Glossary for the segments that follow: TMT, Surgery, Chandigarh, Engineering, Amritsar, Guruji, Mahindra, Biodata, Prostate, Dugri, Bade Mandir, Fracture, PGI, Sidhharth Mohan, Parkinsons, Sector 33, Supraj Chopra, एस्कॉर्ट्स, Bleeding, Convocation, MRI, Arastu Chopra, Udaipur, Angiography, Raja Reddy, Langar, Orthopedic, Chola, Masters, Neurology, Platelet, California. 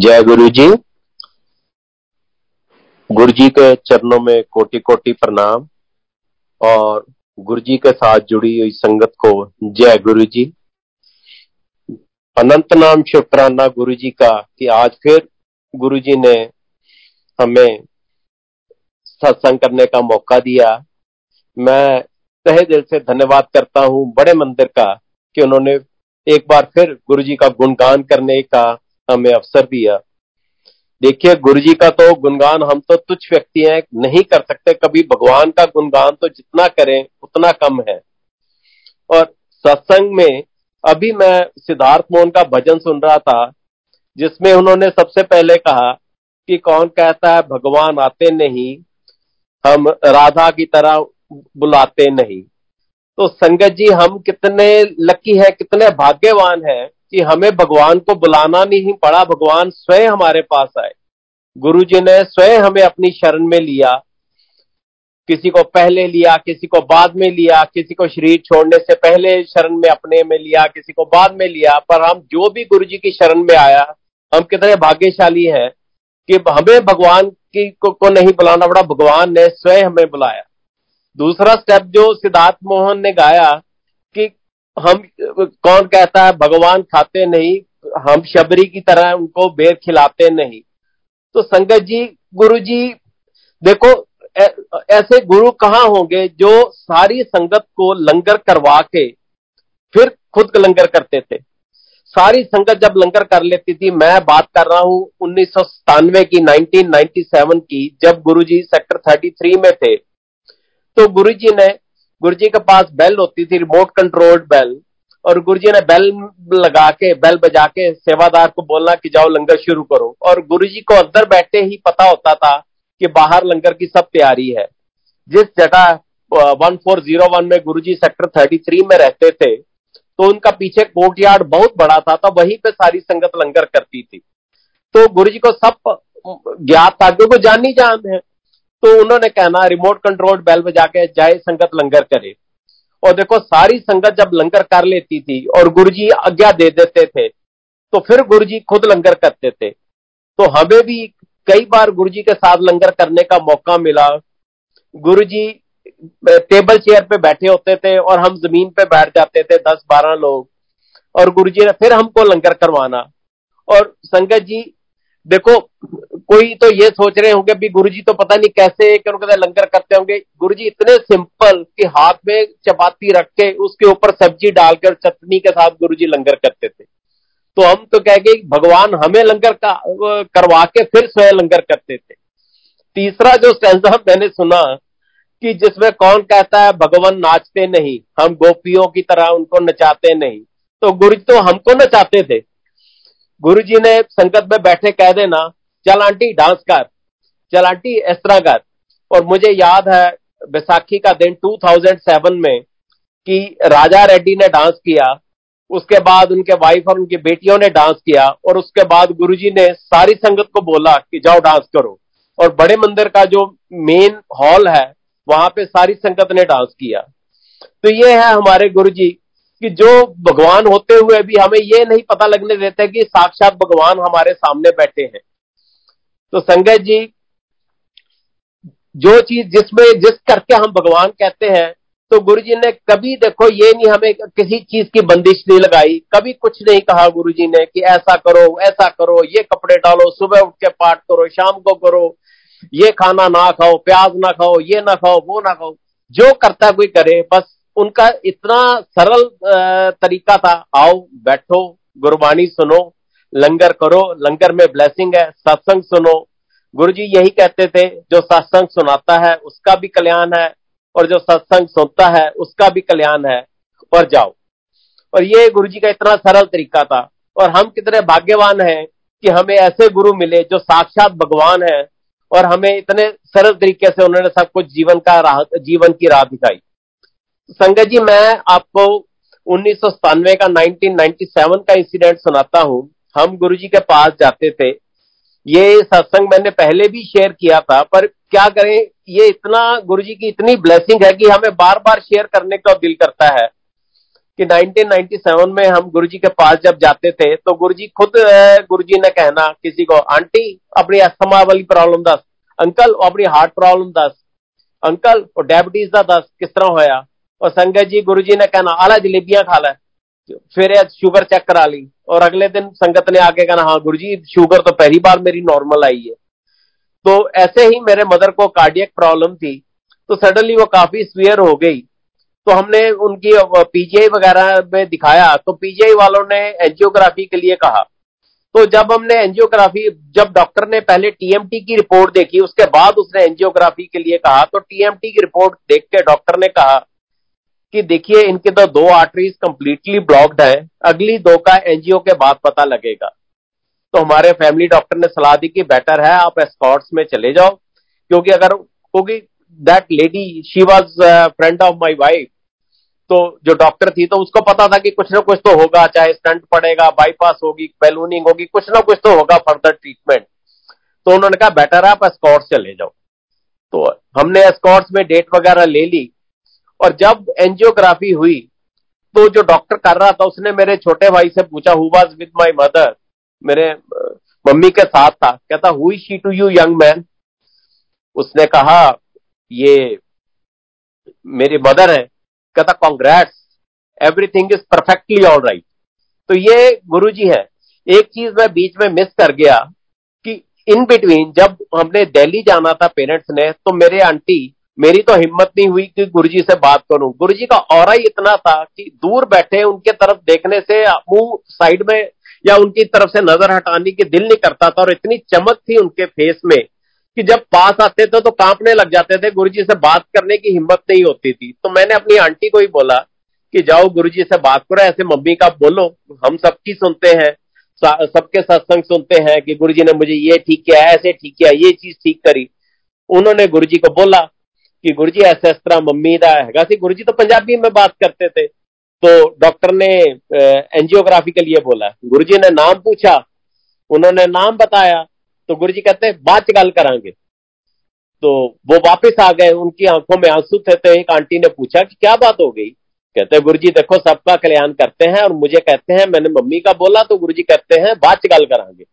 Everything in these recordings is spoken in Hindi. जय गुरुजी। गुरुजी के चरणों में कोटि कोटि प्रणाम और गुरुजी के साथ जुड़ी हुई संगत को जय गुरुजी। अनंत नाम शुक्राना गुरुजी का कि आज फिर गुरुजी ने हमें सत्संग करने का मौका दिया। मैं तहे दिल से धन्यवाद करता हूं बड़े मंदिर का कि उन्होंने एक बार फिर गुरुजी का गुणगान करने का हमें अवसर दिया। देखिए गुरुजी का तो गुणगान हम तो तुच्छ व्यक्ति हैं, नहीं कर सकते कभी। भगवान का गुणगान तो जितना करें उतना कम है। और सत्संग में अभी मैं सिद्धार्थ मोहन का भजन सुन रहा था जिसमें उन्होंने सबसे पहले कहा कि कौन कहता है भगवान आते नहीं, हम राधा की तरह बुलाते नहीं। तो संगत जी, हम कितने लकी है, कितने भाग्यवान हैं कि हमें भगवान को बुलाना नहीं पड़ा। भगवान स्वयं हमारे पास आए। गुरुजी ने स्वयं हमें अपनी शरण में लिया। किसी को पहले लिया, किसी को बाद में लिया, किसी को शरीर छोड़ने से पहले शरण में अपने में लिया, किसी को बाद में लिया। पर हम जो भी गुरुजी की शरण में आया, हम कितने भाग्यशाली हैं कि हमें भगवान की को नहीं बुलाना पड़ा, भगवान ने स्वयं हमें बुलाया। दूसरा स्टेप जो सिद्धार्थ मोहन ने गाया कि हम कौन कहता है भगवान खाते नहीं, हम शबरी की तरह उनको बेर खिलाते नहीं। तो संगत जी, गुरुजी देखो ऐसे गुरु कहाँ होंगे जो सारी संगत को लंगर करवा के फिर खुद लंगर करते थे। सारी संगत जब लंगर कर लेती थी, मैं बात कर रहा हूँ 1997 की, 1997 की, जब गुरुजी सेक्टर 33 में थे। तो गुरुजी के पास बेल होती थी, रिमोट कंट्रोल्ड बेल, और गुरुजी ने बेल बजा के सेवादार को बोलना कि जाओ लंगर शुरू करो। और गुरुजी को अंदर बैठे ही पता होता था कि बाहर लंगर की सब तैयारी है। जिस जगह 1401 में गुरुजी सेक्टर 33 में रहते थे, तो उनका पीछे कोर्टयार्ड बहुत बड़ा था, तो वहीं पे सारी संगत लंगर करती थी। तो गुरुजी को सब ज्ञात था, क्योंकि जानी जान है। तो उन्होंने कहना रिमोट कंट्रोल बेल बजा के जाए संगत लंगर करे। और देखो सारी संगत जब लंगर कर लेती थी और गुरुजी आज्ञा दे देते थे, तो फिर गुरुजी खुद लंगर करते थे। तो हमें भी कई बार गुरुजी के साथ लंगर करने का मौका मिला। गुरुजी टेबल चेयर पे बैठे होते थे और हम जमीन पे बैठ जाते थे 10-12 लोग, और गुरुजी ने फिर हमको लंगर करवाना। और संगत जी देखो, कोई तो ये सोच रहे होंगे भी गुरुजी तो पता नहीं कैसे क्यों लंगर करते होंगे। गुरुजी इतने सिंपल कि हाथ में चपाती रख के उसके ऊपर सब्जी डालकर चटनी के साथ गुरुजी लंगर करते थे। तो हम तो कह गए भगवान हमें लंगर करवा के फिर स्वयं लंगर करते थे। तीसरा जो स्टैंजा मैंने सुना कि जिसमें कौन कहता है भगवान नाचते नहीं, हम गोपियों की तरह उनको नचाते नहीं। तो गुरुजी तो हमको नचाते थे। गुरुजी ने संगत में बैठे कह देना चल आंटी डांस कर, चल आंटी इस तरह कर। और मुझे याद है बैसाखी का दिन 2007 में कि राजा रेड्डी ने डांस किया, उसके बाद उनके वाइफ और उनकी बेटियों ने डांस किया, और उसके बाद गुरुजी ने सारी संगत को बोला कि जाओ डांस करो। और बड़े मंदिर का जो मेन हॉल है वहां पे सारी संगत ने डांस किया। तो ये है हमारे गुरुजी कि जो भगवान होते हुए भी हमें ये नहीं पता लगने देते कि साक्षात भगवान हमारे सामने बैठे हैं। तो संगत जी, जो चीज जिसमें जिस करके हम भगवान कहते हैं, तो गुरुजी ने कभी देखो ये नहीं हमें किसी चीज की बंदिश नहीं लगाई, कभी कुछ नहीं कहा गुरुजी ने कि ऐसा करो, ये कपड़े डालो, सुबह उठ के पाठ करो, शाम को करो, ये खाना ना खाओ, प्याज ना खाओ, ये ना खाओ, वो ना खाओ। जो करता कोई करे, बस उनका इतना सरल तरीका था, आओ बैठो, गुरबाणी सुनो, लंगर करो, लंगर में ब्लेसिंग है, सत्संग सुनो। गुरुजी यही कहते थे जो सत्संग सुनाता है उसका भी कल्याण है, और जो सत्संग सुनता है उसका भी कल्याण है, और जाओ। और ये गुरुजी का इतना सरल तरीका था। और हम कितने भाग्यवान हैं कि हमें ऐसे गुरु मिले जो साक्षात भगवान हैं, और हमें इतने सरल तरीके से उन्होंने सब कुछ जीवन की राह दिखाई। संगत जी, मैं आपको 1997 का 1997 का इंसिडेंट सुनाता हूँ। हम गुरुजी के पास जाते थे। ये सत्संग मैंने पहले भी शेयर किया था, पर क्या करें, ये इतना गुरुजी की इतनी ब्लेसिंग है कि हमें बार बार शेयर करने का दिल करता है कि कि 1997 में हम गुरुजी के पास जब जाते थे तो गुरुजी खुद गुरुजी ने कहना किसी को, आंटी अपनी अस्थमा वाली प्रॉब्लम दस, अंकल अपनी हार्ट प्रॉब्लम दस, अंकल और डायबिटीज का दस किस तरह होया। और संगत जी गुरुजी ने कहना आला जलेबियां खा ला, फिर शुगर चेक करा ली। और अगले दिन संगत ने आके कहना हाँ गुरुजी शुगर तो पहली बार मेरी नॉर्मल आई है। तो ऐसे ही मेरे मदर को कार्डियक प्रॉब्लम थी, तो सडनली वो काफी सीवियर हो गई। तो हमने उनकी पीजीआई वगैरह में दिखाया तो पीजीआई वालों ने एंजियोग्राफी के लिए कहा। तो जब हमने एंजियोग्राफी, जब डॉक्टर ने पहले टीएमटी की रिपोर्ट देखी उसके बाद उसने एंजियोग्राफी के लिए कहा, तो टीएमटी की रिपोर्ट देख के डॉक्टर ने कहा कि देखिए इनके तो दो आर्टरीज कंप्लीटली ब्लॉक्ड है, अगली दो का एनजीओ के बाद पता लगेगा। तो हमारे फैमिली डॉक्टर ने सलाह दी कि बेटर है आप एस्कॉर्ट्स में चले जाओ, क्योंकि अगर क्योंकि that lady she was friend of my wife, तो जो डॉक्टर थी तो उसको पता था कि कुछ ना कुछ तो होगा, चाहे स्टंट पड़ेगा, बाईपास होगी, बैलूनिंग होगी, कुछ ना कुछ तो होगा फर्दर ट्रीटमेंट। तो उन्होंने कहा बेटर है आप एस्कॉर्ट्स चले जाओ। तो हमने एस्कॉर्ट्स में डेट वगैरह ले ली और जब एंजियोग्राफी हुई तो जो डॉक्टर कर रहा था उसने मेरे छोटे भाई से पूछा, who was with my mother, मेरे मम्मी के साथ था, कहता who is she to you young man. उसने कहा ये मेरी मदर है। कहता congrats, everything is perfectly all right. तो ये गुरुजी है। एक चीज मैं बीच में मिस कर गया कि इन बिटवीन जब हमने दिल्ली जाना था पेरेंट्स ने, तो मेरे आंटी, मेरी तो हिम्मत नहीं हुई कि गुरुजी से बात करूं। गुरुजी का ऑरा ही इतना था कि दूर बैठे उनके तरफ देखने से मुंह साइड में या उनकी तरफ से नजर हटाने की दिल नहीं करता था, और इतनी चमक थी उनके फेस में कि जब पास आते थे तो कांपने लग जाते थे, गुरुजी से बात करने की हिम्मत नहीं होती थी। तो मैंने अपनी आंटी को ही बोला कि जाओ गुरुजी से बात करो, ऐसे मम्मी का बोलो, हम सबकी सुनते हैं, सबके सत्संग सुनते हैं कि गुरुजी ने मुझे ये ठीक किया, ऐसे ठीक किया, ये चीज ठीक करी। उन्होंने गुरुजी को बोला कि गुरुजी ऐसा इस तरह मम्मी दा हैगा सी, गुरुजी तो पंजाबी में बात करते थे। तो डॉक्टर ने एंजियोग्राफी के लिए बोला, गुरुजी ने नाम पूछा, उन्होंने नाम बताया तो गुरुजी कहते हैं बाद च गल करांगे। तो वो वापस आ गए, उनकी आंखों में आंसू थे। तो एक आंटी ने पूछा कि क्या बात हो गई, कहते हैं गुरुजी देखो सबका कल्याण करते हैं और मुझे कहते हैं मैंने मम्मी का बोला, तो गुरुजी कहते हैं बाद च गल करांगे।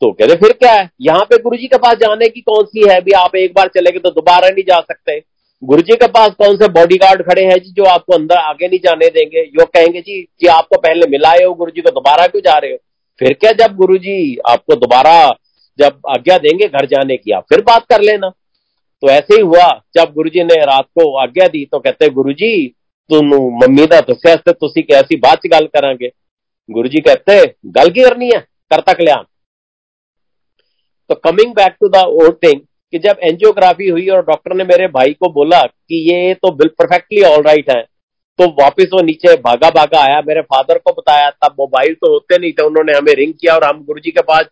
तो कहते फिर क्या है, यहाँ पे गुरुजी के पास जाने की कौन सी है भी, आप एक बार चले गए तो दोबारा नहीं जा सकते। गुरुजी के पास कौन से बॉडीगार्ड खड़े हैं जी जो आपको अंदर आगे नहीं जाने देंगे, जो कहेंगे जी कि आपको पहले मिलाए हो गुरुजी को दोबारा क्यों जा रहे हो। फिर क्या, जब गुरुजी आपको दोबारा जब आज्ञा देंगे घर जाने की आप फिर बात कर लेना। तो ऐसे ही हुआ, जब गुरुजी ने रात को आज्ञा दी तो कहते गुरुजी तुम मम्मी का दस्या तुसी कैसी बात गल करांगे। गुरुजी कहते गल की करनी है, करता कल्याण। तो coming back to the old thing कि जब एंजियोग्राफी हुई और डॉक्टर ने मेरे भाई को बोला कि ये तो बिल परफेक्टली ऑल राइट है, तो वापस वो नीचे भागा भागा आया, मेरे फादर को बताया। तब मोबाइल तो होते नहीं थे, उन्होंने हमें रिंग किया और हम गुरुजी के पास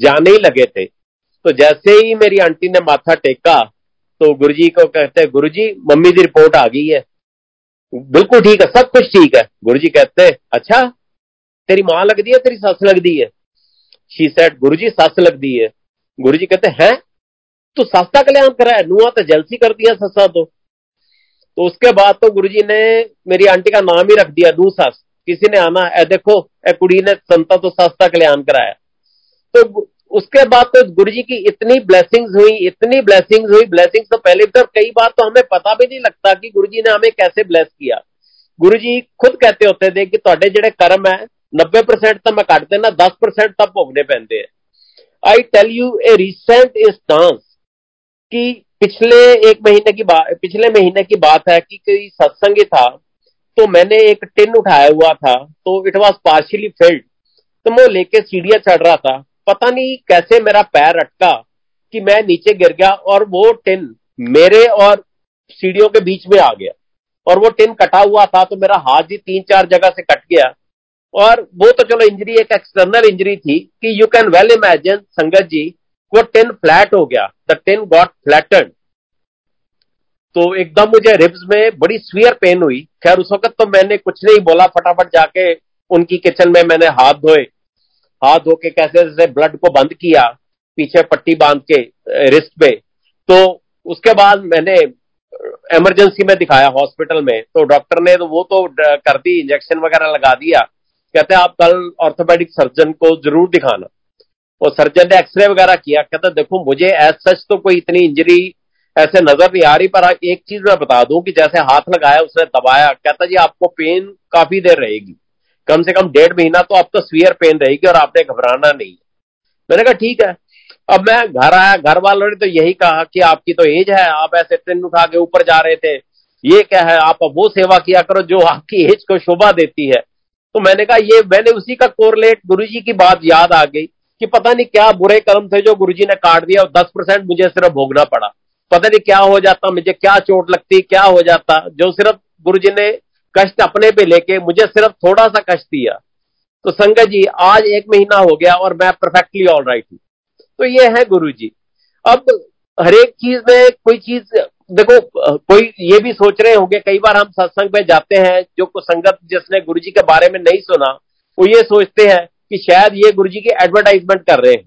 जाने ही लगे थे। तो जैसे ही मेरी आंटी ने माथा टेका तो गुरुजी को कहते गुरुजी मम्मी की रिपोर्ट आ गई है, बिल्कुल ठीक है, सब कुछ ठीक है। गुरुजी कहते अच्छा तेरी माँ लगती है, तेरी सस लगती है। शी सेड गुरुजी सस लगती है। गुरुजी कहते हैं तू सस का कल्याण करा है, नुआ तो जलसी कर दिया ससा। तो उसके बाद तो गुरुजी ने मेरी आंटी का नाम ही रख दिया नू सस, किसी ने आना ए देखो ए कुड़ी ने संता तो सस का कल्याण कराया। तो उसके बाद तो गुरुजी की इतनी ब्लेसिंग्स हुई, इतनी ब्लेसिंग्स हुई, ब्लेसिंग्स तो पहले भी, कई बार तो हमें पता भी नहीं लगता कि गुरुजी ने हमें कैसे ब्लेस किया। गुरुजी खुद कहते होते थे कि ਤੁਹਾਡੇ ਜਿਹੜੇ ਕਰਮ है 90% तो मैं ਕੱਟ ਦੇਣਾ, 10% तब भोगने पैंदे है। I tell you a recent instance कि पिछले महीने की बात है कि कोई सत्संग था, तो मैंने एक टिन उठाया हुआ था, तो इट वॉज पार्शियली फिल्ड, तो मैं लेके सीढ़ियां चढ़ रहा था, पता नहीं कैसे मेरा पैर अटका कि मैं नीचे गिर गया और वो टिन मेरे और सीढ़ियों के बीच में आ गया। और वो टिन कटा हुआ था तो मेरा हाथ ही 3-4 जगह से कट गया। और वो तो चलो इंजरी एक एक्सटर्नल इंजरी थी कि यू कैन वेल इमेजिन संगत जी, वो टिन फ्लैट हो गया, द टिन गॉट फ्लैटन। तो एकदम मुझे रिब्स में बड़ी सीवियर पेन हुई। खैर उस वक्त तो मैंने कुछ नहीं बोला, फटाफट जाके उनकी किचन में मैंने हाथ धोए, हाथ धो के कैसे जैसे ब्लड को बंद किया, पीछे पट्टी बांध के रिस्ट पे। तो उसके बाद मैंने इमरजेंसी में दिखाया हॉस्पिटल में, तो डॉक्टर ने तो वो तो कर दी, इंजेक्शन वगैरह लगा दिया, कहते आप कल ऑर्थोपेडिक सर्जन को जरूर दिखाना। वो सर्जन ने एक्सरे वगैरह किया, कहता देखो मुझे एज सच तो कोई इतनी इंजरी ऐसे नजर नहीं आ रही, पर एक चीज मैं बता दूं कि जैसे हाथ लगाया उसने दबाया, कहता जी आपको पेन काफी देर रहेगी, कम से कम 1.5 महीना तो आपको सीवियर पेन रहेगी और आपने घबराना नहीं। मैंने कहा ठीक है। अब मैं घर आया, घर वालों ने तो यही कहा कि आपकी तो एज है, आप ऐसे ट्रेन उठा के ऊपर जा रहे थे, ये क्या है, आप वो सेवा किया करो जो आपकी एज को शोभा देती है। तो मैंने कहा ये मैंने उसी का कोरिलेट गुरुजी की बात याद आ गई कि पता नहीं क्या बुरे कर्म थे जो गुरुजी ने काट दिया और 10% मुझे सिर्फ भोगना पड़ा, पता नहीं क्या हो जाता, मुझे क्या चोट लगती, क्या हो जाता, जो सिर्फ गुरुजी ने कष्ट अपने पे लेके मुझे सिर्फ थोड़ा सा कष्ट दिया। तो संगत जी आज 1 महीना हो गया और मैं परफेक्टली ऑल राइट हूँ। तो ये है गुरुजी। अब हरेक चीज में कोई चीज देखो, कोई ये भी सोच रहे होंगे, कई बार हम सत्संग में जाते हैं, जो को संगत जिसने गुरुजी के बारे में नहीं सुना वो ये सोचते हैं कि शायद ये गुरुजी की एडवर्टाइजमेंट कर रहे हैं।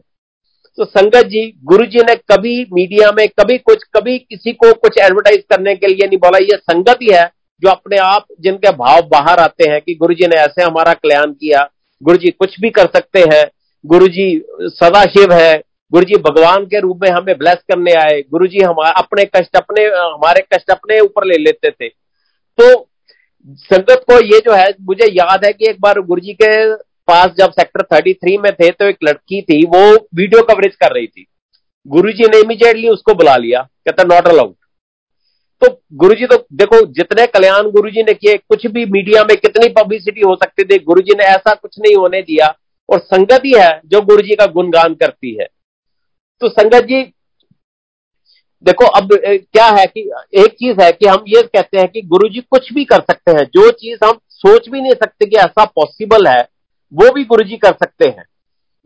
तो संगत जी गुरुजी ने कभी मीडिया में कभी कुछ कभी किसी को कुछ एडवर्टाइज करने के लिए नहीं बोला। ये संगत ही है जो अपने आप जिनके भाव बाहर आते हैं कि गुरुजी ने ऐसे हमारा कल्याण किया, गुरुजी कुछ भी कर सकते हैं, गुरुजी सदाशिव है, गुरुजी भगवान के रूप में हमें ब्लेस करने आए, गुरुजी हमारे अपने कष्ट हमारे कष्ट अपने ऊपर ले लेते थे। तो संगत को ये जो है, मुझे याद है कि एक बार गुरुजी के पास जब सेक्टर 33 में थे तो एक लड़की थी, वो वीडियो कवरेज कर रही थी, गुरुजी ने इमीडिएटली उसको बुला लिया, कहता नॉट अलाउड। तो गुरुजी तो देखो जितने कल्याण गुरुजी ने किए, कुछ भी मीडिया में कितनी पब्लिसिटी हो सकती थी, गुरुजी ने ऐसा कुछ नहीं होने दिया और संगत ही है जो गुरुजी का गुणगान करती है। तो संगत जी देखो अब क्या है कि एक चीज है कि हम ये कहते हैं कि गुरुजी कुछ भी कर सकते हैं, जो चीज हम सोच भी नहीं सकते कि ऐसा पॉसिबल है वो भी गुरुजी कर सकते हैं।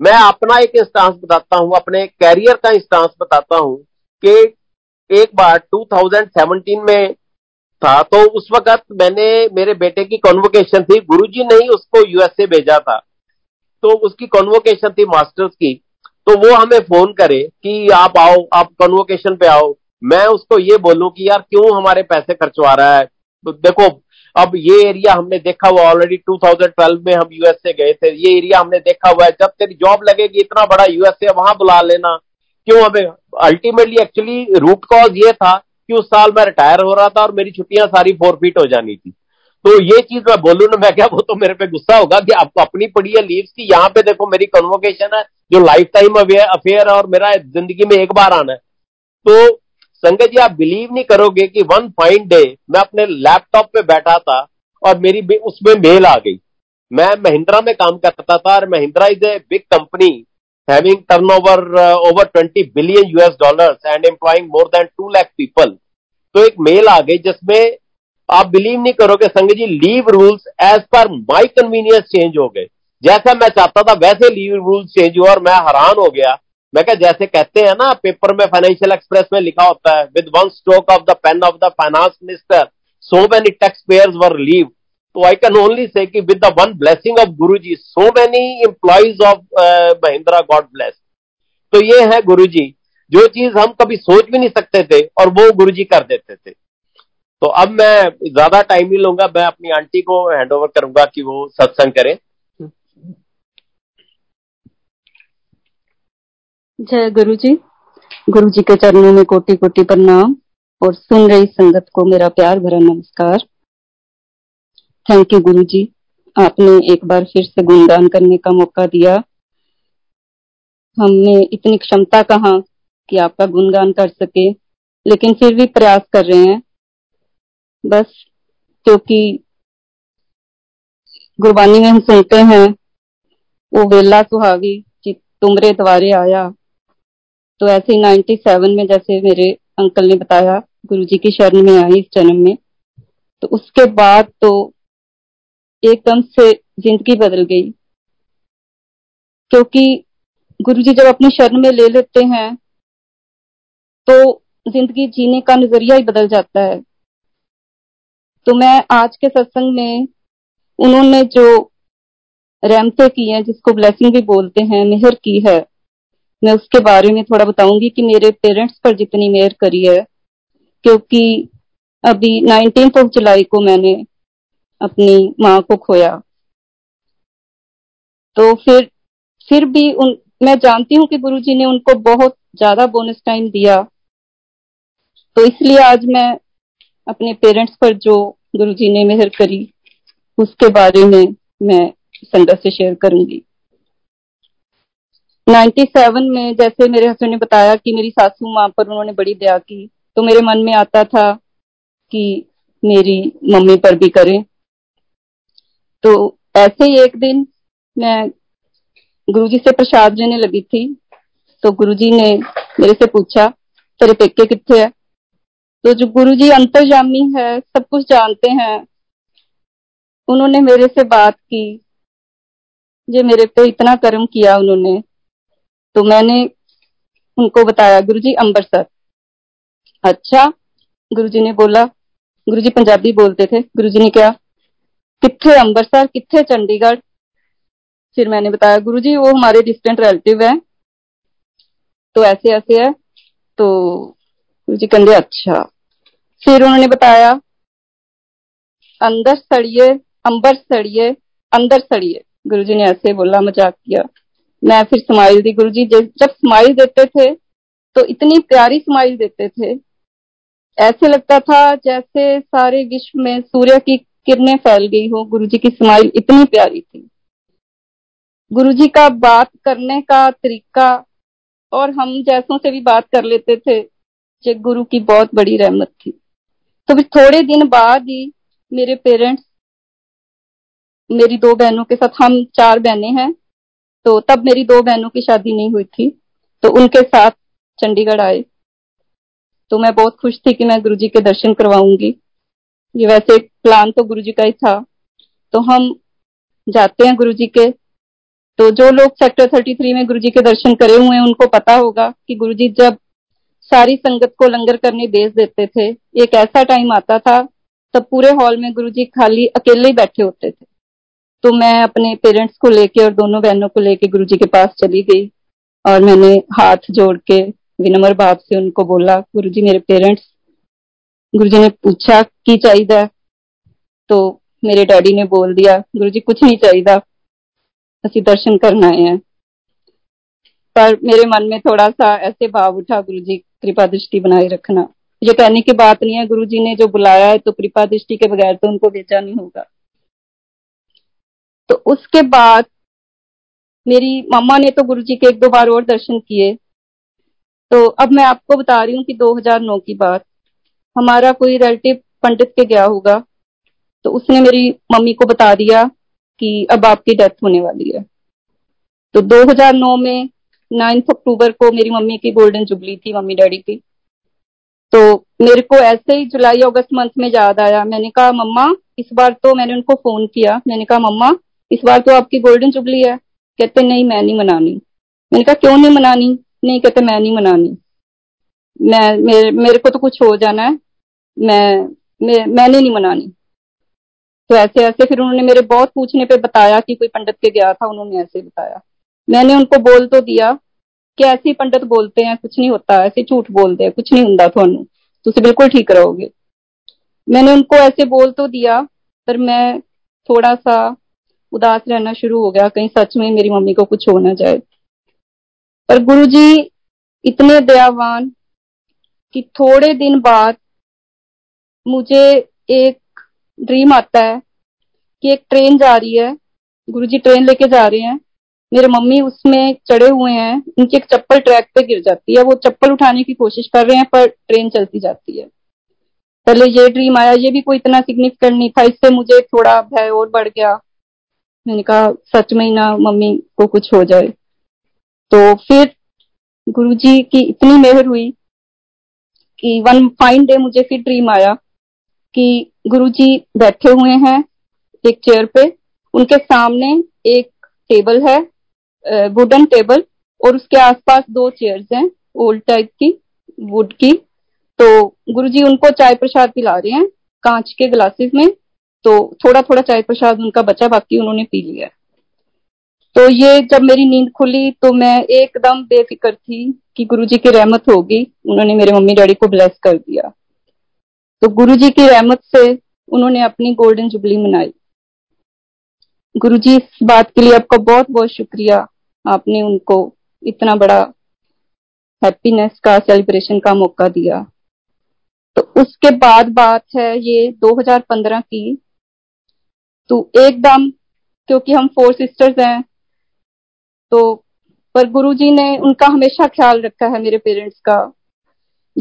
मैं अपना एक इंस्टांस बताता हूं, अपने कैरियर का इंस्टांस बताता हूं कि एक बार 2017 में था, तो उस वक्त मैंने मेरे बेटे की कॉन्वोकेशन थी, गुरुजी ने ही उसको यूएसए भेजा था, तो उसकी कॉन्वोकेशन थी मास्टर्स की। तो वो हमें फोन करे कि आप आओ, आप कॉन्वोकेशन पे आओ। मैं उसको ये बोलूं कि यार क्यों हमारे पैसे खर्चवा रहा है, तो देखो अब ये एरिया हमने देखा हुआ ऑलरेडी, 2012 में हम यूएसए गए थे, ये एरिया हमने देखा हुआ है, जब तेरी जॉब लगेगी इतना बड़ा यूएसए वहां बुला लेना, क्यों हमें। अल्टीमेटली एक्चुअली रूट कॉज ये था कि उस साल मैं रिटायर हो रहा था और मेरी छुट्टियां सारी फोरफिट हो जानी थी। तो ये चीज मैं बोलूं ना, मैं क्या वो तो मेरे पे गुस्सा होगा कि आपको अपनी पड़ी है लीव्स की, यहाँ पे देखो मेरी कन्वोकेशन है जो लाइफ टाइम अफेयर है और मेरा जिंदगी में एक बार आना है। तो संगत जी आप बिलीव नहीं करोगे कि वन फाइन डे मैं अपने लैपटॉप पे बैठा था और मेरी उसमें मेल आ गई। मैं महिंद्रा में काम करता था और Mahindra is a big company having turnover over $20 billion and employing more than 2 lakh people. तो एक मेल आ गई जिसमें आप बिलीव नहीं करोगे संगत जी, leave rules as per my convenience change हो गए। जैसा मैं चाहता था वैसे लीव रूल्स चेंज हुआ और मैं हैरान हो गया। मैं क्या जैसे कहते हैं ना पेपर में, फाइनेंशियल एक्सप्रेस में लिखा होता है with one stroke of the pen of the finance minister so many tax payers were leave. तो आई कैन ओनली से कि with the one blessing of Guruji so many employees of Mahindra God bless. तो ये है गुरुजी, जो चीज हम कभी सोच भी नहीं सकते थे और वो गुरुजी कर देते थे। तो अब मैं ज्यादा टाइम नहीं लूंगा, मैं अपनी आंटी को हैंड ओवर करूंगा कि वो सत्संग करें। जय गुरुजी, गुरुजी के चरणों में कोटि कोटि प्रणाम और सुन रही संगत को मेरा प्यार भरा नमस्कार। थैंक यू गुरुजी, आपने एक बार फिर से गुणगान करने का मौका दिया। हमने इतनी क्षमता कहाँ कि आपका गुणगान कर सके, लेकिन फिर भी प्रयास कर रहे हैं, बस क्योंकि गुरबानी में हम सुनते हैं वो वेला सुहावी कि तुमरे द्वारे आया। तो ऐसे ही 97 में जैसे मेरे अंकल ने बताया गुरुजी की शरण में आई इस जन्म में, तो उसके बाद तो एकदम से जिंदगी बदल गई, क्योंकि गुरुजी जब अपनी शरण में ले लेते हैं तो जिंदगी जीने का नजरिया ही बदल जाता है। तो मैं आज के सत्संग में उन्होंने जो रहमतें की हैं, जिसको ब्लेसिंग भी बोलते हैं, मेहर की है, मैं उसके बारे में थोड़ा बताऊंगी कि मेरे पेरेंट्स पर जितनी मेहर करी है, क्योंकि अभी 19 जुलाई को मैंने अपनी माँ को खोया। तो फिर भी मैं जानती हूँ कि गुरुजी ने उनको बहुत ज्यादा बोनस टाइम दिया, तो इसलिए आज मैं अपने पेरेंट्स पर जो गुरुजी ने मेहर करी उसके बारे में मैं संडा से शेयर करूंगी। 97 में जैसे मेरे हस्बैंड ने बताया कि मेरी सासू माँ पर उन्होंने बड़ी दया की, तो मेरे मन में आता था कि मेरी मम्मी पर भी करें। तो ऐसे ही एक दिन मैं गुरुजी से प्रसाद लेने लगी थी, तो गुरुजी ने मेरे से पूछा तेरे पेके किथे है। तो जो गुरुजी अंतर्यामी है, सब कुछ जानते हैं, उन्होंने मेरे से बात की, ये मेरे पे इतना कर्म किया उन्होंने। तो मैंने उनको बताया गुरुजी अमृतसर। अच्छा, गुरुजी ने बोला, गुरुजी पंजाबी बोलते थे, गुरुजी ने कहा किथे अमृतसर किथे चंडीगढ़। फिर मैंने बताया गुरुजी वो हमारे डिस्टेंट रिलेटिव है, तो ऐसे ऐसे है। तो गुरुजी कहते अच्छा। फिर उन्होंने बताया अंदर सड़िए अंबर सड़िए अंदर सड़िए, गुरुजी ने ऐसे बोला, मजाक किया। मैं फिर स्माइल दी, गुरुजी जब स्माइल देते थे तो इतनी प्यारी स्माइल देते थे, ऐसे लगता था जैसे सारे विश्व में सूर्य की किरणें फैल गई हो। गुरुजी की स्माइल इतनी प्यारी थी। गुरुजी का बात करने का तरीका, और हम जैसों से भी बात कर लेते थे, ये गुरु की बहुत बड़ी रहमत थी। तो फिर थोड़े दिन बाद ही मेरे पेरेंट्स, मेरी दो बहनों के साथ, हम चार बहनें हैं, तो तब मेरी दो बहनों की शादी नहीं हुई थी, तो उनके साथ चंडीगढ़ आए। तो मैं बहुत खुश थी कि मैं गुरुजी के दर्शन करवाऊंगी, ये वैसे एक प्लान तो गुरुजी का ही था। तो हम जाते हैं गुरुजी के, तो जो लोग सेक्टर 33 में गुरुजी के दर्शन करे हुए हैं उनको पता होगा कि गुरुजी जब सारी संगत को लंगर करने भेज देते थे, एक ऐसा टाइम आता था तब पूरे हॉल में गुरुजी खाली अकेले ही बैठे होते थे। तो मैं अपने पेरेंट्स को लेके और दोनों बहनों को लेके गुरुजी के पास चली गई, और मैंने हाथ जोड़ के विनम्र भाव से उनको बोला गुरुजी मेरे पेरेंट्स। गुरुजी ने पूछा की चाहिए, तो मेरे डैडी ने बोल दिया गुरुजी कुछ नहीं चाहिए, असी दर्शन करना है। पर मेरे मन में थोड़ा सा ऐसे भाव उठा गुरुजी कृपा दृष्टि बनाए रखना, ये कहने की बात नहीं है, गुरुजी ने जो बुलाया है तो कृपा दृष्टि के बगैर तो उनको भेजा नहीं होगा। तो उसके बाद मेरी मम्मा ने तो गुरुजी के एक दो बार और दर्शन किए। तो अब मैं आपको बता रही हूँ कि 2009 की बात, हमारा कोई रिलेटिव पंडित के गया होगा, तो उसने मेरी मम्मी को बता दिया कि अब आपकी डेथ होने वाली है। तो 2009 में 9 अक्टूबर को मेरी मम्मी की गोल्डन जुबली थी, मम्मी डैडी की। तो मेरे को ऐसे ही जुलाई अगस्त मंथ में याद आया, मैंने कहा मम्मा इस बार तो, मैंने उनको फोन किया, मैंने कहा मम्मा इस बार तो आपकी गोल्डन जुबली है। कहते नहीं मैं नहीं मनानी। मैंने कहा क्यों नहीं मनानी? नहीं, कहते मैं नहीं मनानी, मेरे को तो कुछ हो जाना है, मैंने नहीं मनानी। तो ऐसे ऐसे फिर उन्होंने मेरे बहुत पूछने पे बताया कि कोई पंडित के गया था, उन्होंने ऐसे बताया। मैंने उनको बोल तो दिया कि ऐसे पंडित बोलते हैं कुछ नहीं होता, ऐसे झूठ बोलते हैं कुछ नहीं होता, थानू तुसी बिल्कुल ठीक रहोगे। मैंने उनको ऐसे बोल तो दिया, पर मैं थोड़ा सा उदास रहना शुरू हो गया, कहीं सच में मेरी मम्मी को कुछ हो ना जाए। पर गुरुजी इतने दयावान कि थोड़े दिन बाद मुझे एक ड्रीम आता है कि एक ट्रेन जा रही है, गुरुजी ट्रेन लेके जा रहे हैं, मेरे मम्मी उसमें चढ़े हुए हैं, उनकी एक चप्पल ट्रैक पे गिर जाती है, वो चप्पल उठाने की कोशिश कर रहे हैं पर ट्रेन चलती जाती है। पहले ये ड्रीम आया, ये भी कोई इतना सिग्निफिकेंट नहीं था, इससे मुझे थोड़ा भय और बढ़ गया, मैंने कहा सच में ना मम्मी को कुछ हो जाए। तो फिर गुरुजी की इतनी मेहर हुई कि वन फाइन डे मुझे फिर ड्रीम आया कि गुरुजी बैठे हुए हैं एक चेयर पे, उनके सामने एक टेबल है, वुडन टेबल, और उसके आसपास दो चेयर्स हैं ओल्ड टाइप की, वुड की। तो गुरुजी उनको चाय प्रसाद पिला रहे हैं कांच के ग्लासेस में, तो थोड़ा थोड़ा चाय प्रसाद उनका बचा, बाकी उन्होंने पी लिया। तो ये जब मेरी नींद खुली तो मैं एकदम बेफिक्र थी कि गुरुजी की रहमत होगी, उन्होंने मेरे मम्मी डैडी को ब्लेस कर दिया। तो गुरुजी की रहमत से उन्होंने अपनी गोल्डन जुबली मनाई। गुरुजी इस बात के लिए आपका बहुत बहुत शुक्रिया, आपने उनको इतना बड़ा हैप्पीनेस का सेलिब्रेशन का मौका दिया। तो उसके बाद बात है ये 2015 की। तो एकदम क्योंकि हम 4 सिस्टर्स हैं तो पर गुरुजी ने उनका हमेशा ख्याल रखा है, मेरे पेरेंट्स का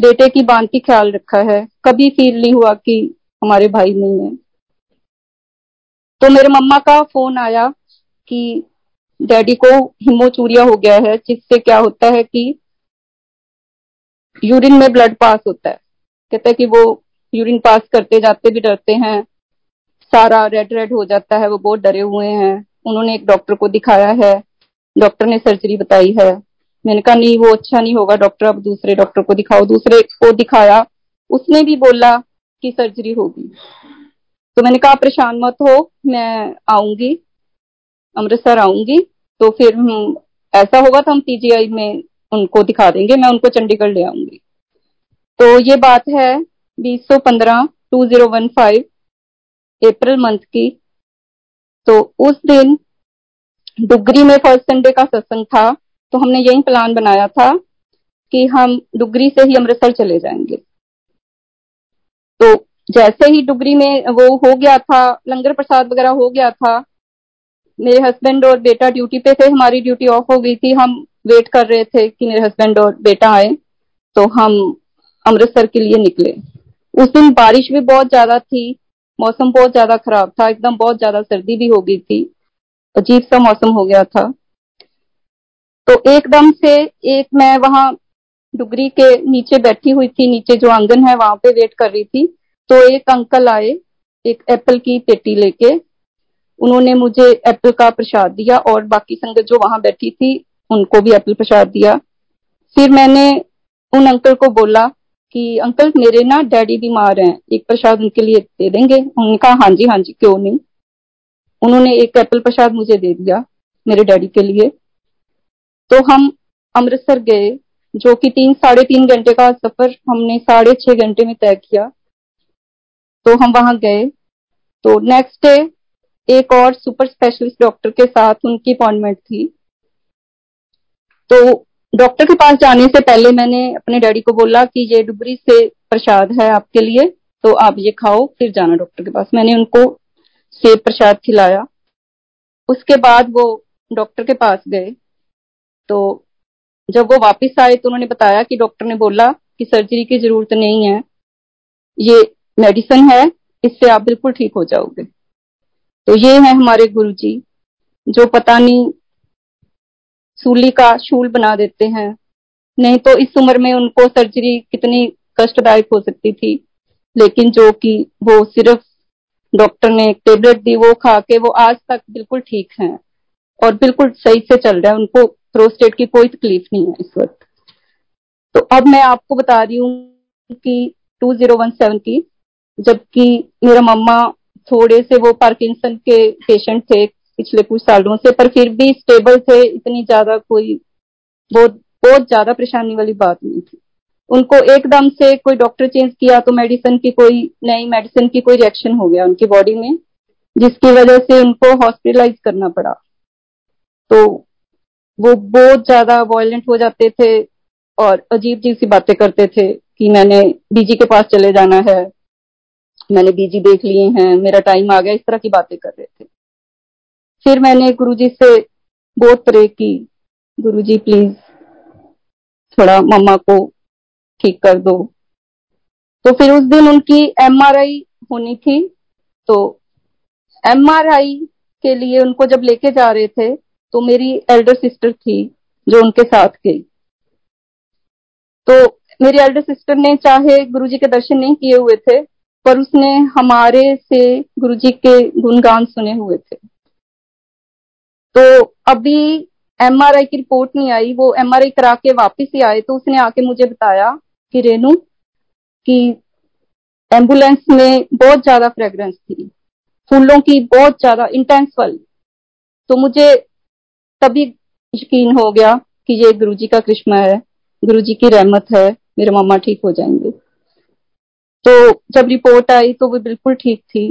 बेटे की बांति ख्याल रखा है, कभी फील नहीं हुआ कि हमारे भाई नहीं है। तो मेरे मम्मा का फोन आया कि डैडी को हीमोचूरिया हो गया है, जिससे क्या होता है कि यूरिन में ब्लड पास होता है। कहते हैं कि वो यूरिन पास करते जाते भी डरते हैं, सारा रेड रेड हो जाता है, वो बहुत डरे हुए हैं। उन्होंने एक डॉक्टर को दिखाया है, डॉक्टर ने सर्जरी बताई है। मैंने कहा नहीं वो अच्छा नहीं होगा डॉक्टर, अब दूसरे डॉक्टर को दिखाओ। दूसरे को दिखाया, उसने भी बोला कि सर्जरी होगी। तो मैंने कहा परेशान मत हो, मैं आऊंगी, अमृतसर आऊंगी, तो फिर ऐसा होगा तो हम पीजीआई में उनको दिखा देंगे, मैं उनको चंडीगढ़ ले आऊंगी। तो ये बात है 2015 अप्रैल मंथ की। तो उस दिन डुगरी में फर्स्ट संडे का सत्संग था, तो हमने यही प्लान बनाया था कि हम डुगरी से ही अमृतसर चले जाएंगे। तो जैसे ही डुगरी में वो हो गया था, लंगर प्रसाद वगैरह हो गया था, मेरे हस्बैंड और बेटा ड्यूटी पे थे, हमारी ड्यूटी ऑफ हो गई थी। हम वेट कर रहे थे कि मेरे हस्बैंड और बेटा आए तो हम अमृतसर के लिए निकले। उस दिन बारिश भी बहुत ज्यादा थी, मौसम बहुत ज्यादा खराब था, एकदम बहुत ज्यादा सर्दी भी हो गई थी, अजीब सा मौसम हो गया था। तो एकदम से एक मैं वहां डुगरी के नीचे बैठी हुई थी, नीचे जो आंगन है वहां पे वेट कर रही थी, तो एक अंकल आए एक एप्पल की पेटी लेके। उन्होंने मुझे एप्पल का प्रसाद दिया और बाकी संगत जो वहां बैठी थी उनको भी एप्पल प्रसाद दिया। फिर मैंने उन अंकल को बोला कि अंकल मेरे ना डैडी बीमार हैं, एक प्रसाद उनके लिए दे देंगे। उन्होंने कहा हाँ जी हाँ जी क्यों नहीं। उन्होंने एक एप्पल प्रसाद मुझे दे दिया मेरे डैडी के लिए। तो हम अमृतसर गए, जो कि 3-3.5 घंटे का सफर हमने 6.5 घंटे में तय किया। तो हम वहां गए। तो नेक्स्ट डे एक और सुपर स्पेशलिस्ट डॉक्टर के साथ उनकी अपॉइंटमेंट थी। तो डॉक्टर के पास जाने से पहले मैंने अपने डैडी को बोला कि ये डुगरी से प्रसाद है आपके लिए, तो आप ये खाओ फिर जाना डॉक्टर के पास। मैंने उनको सेब प्रसाद खिलाया। उसके बाद वो डॉक्टर के पास गए। तो जब वो वापस आए तो उन्होंने बताया कि डॉक्टर ने बोला कि सर्जरी की जरूरत नहीं है, ये मेडिसिन है, इससे आप बिल्कुल ठीक हो जाओगे। तो ये है हमारे गुरुजी, जो पता नहीं सूली का शूल बना देते हैं, नहीं तो इस उम्र में उनको सर्जरी कितनी कष्टदायक हो सकती थी, लेकिन जो कि वो सिर्फ डॉक्टर ने एक टेबलेट दी, वो खा के वो आज तक बिल्कुल ठीक हैं और बिल्कुल सही से चल रहा है, उनको प्रोस्टेट की कोई तकलीफ नहीं है इस वक्त। तो अब मैं आपको बता रही हूँ कि 2017 की, जबकि मेरा मम्मा थोड़े से वो पार्किंसन के पेशेंट थे पिछले कुछ सालों से, पर फिर भी स्टेबल थे, इतनी ज्यादा कोई बहुत ज्यादा परेशानी वाली बात नहीं थी। उनको एकदम से कोई डॉक्टर चेंज किया तो नई मेडिसिन की कोई रिएक्शन हो गया उनकी बॉडी में, जिसकी वजह से उनको हॉस्पिटलाइज करना पड़ा। तो वो बहुत ज्यादा वायलेंट हो जाते थे और अजीब अजीब सी बातें करते थे कि मैंने बीजी के पास चले जाना है, मैंने बीजी देख लिए हैं, मेरा टाइम आ गया, इस तरह की बातें कर रहे थे। फिर मैंने गुरुजी से बहुत प्रे की, गुरुजी प्लीज थोड़ा मम्मा को ठीक कर दो। तो फिर उस दिन उनकी एमआरआई होनी थी। तो एमआरआई के लिए उनको जब लेके जा रहे थे तो मेरी एल्डर सिस्टर थी जो उनके साथ गई। तो मेरी एल्डर सिस्टर ने चाहे गुरुजी के दर्शन नहीं किए हुए थे, पर उसने हमारे से गुरुजी के गुणगान सुने हुए थे। तो अभी एमआरआई की रिपोर्ट नहीं आई, वो एमआरआई करा के वापिस ही आए। तो उसने आके मुझे बताया कि रेनू कि एम्बुलेंस में बहुत ज्यादा फ्रेग्रेंस थी, फूलों की बहुत ज्यादा इंटेंस वाली। तो मुझे तभी यकीन हो गया कि ये गुरुजी का करिश्मा है, गुरुजी की रहमत है, मेरे मामा ठीक हो जाएंगे। तो जब रिपोर्ट आई तो वो बिल्कुल ठीक थी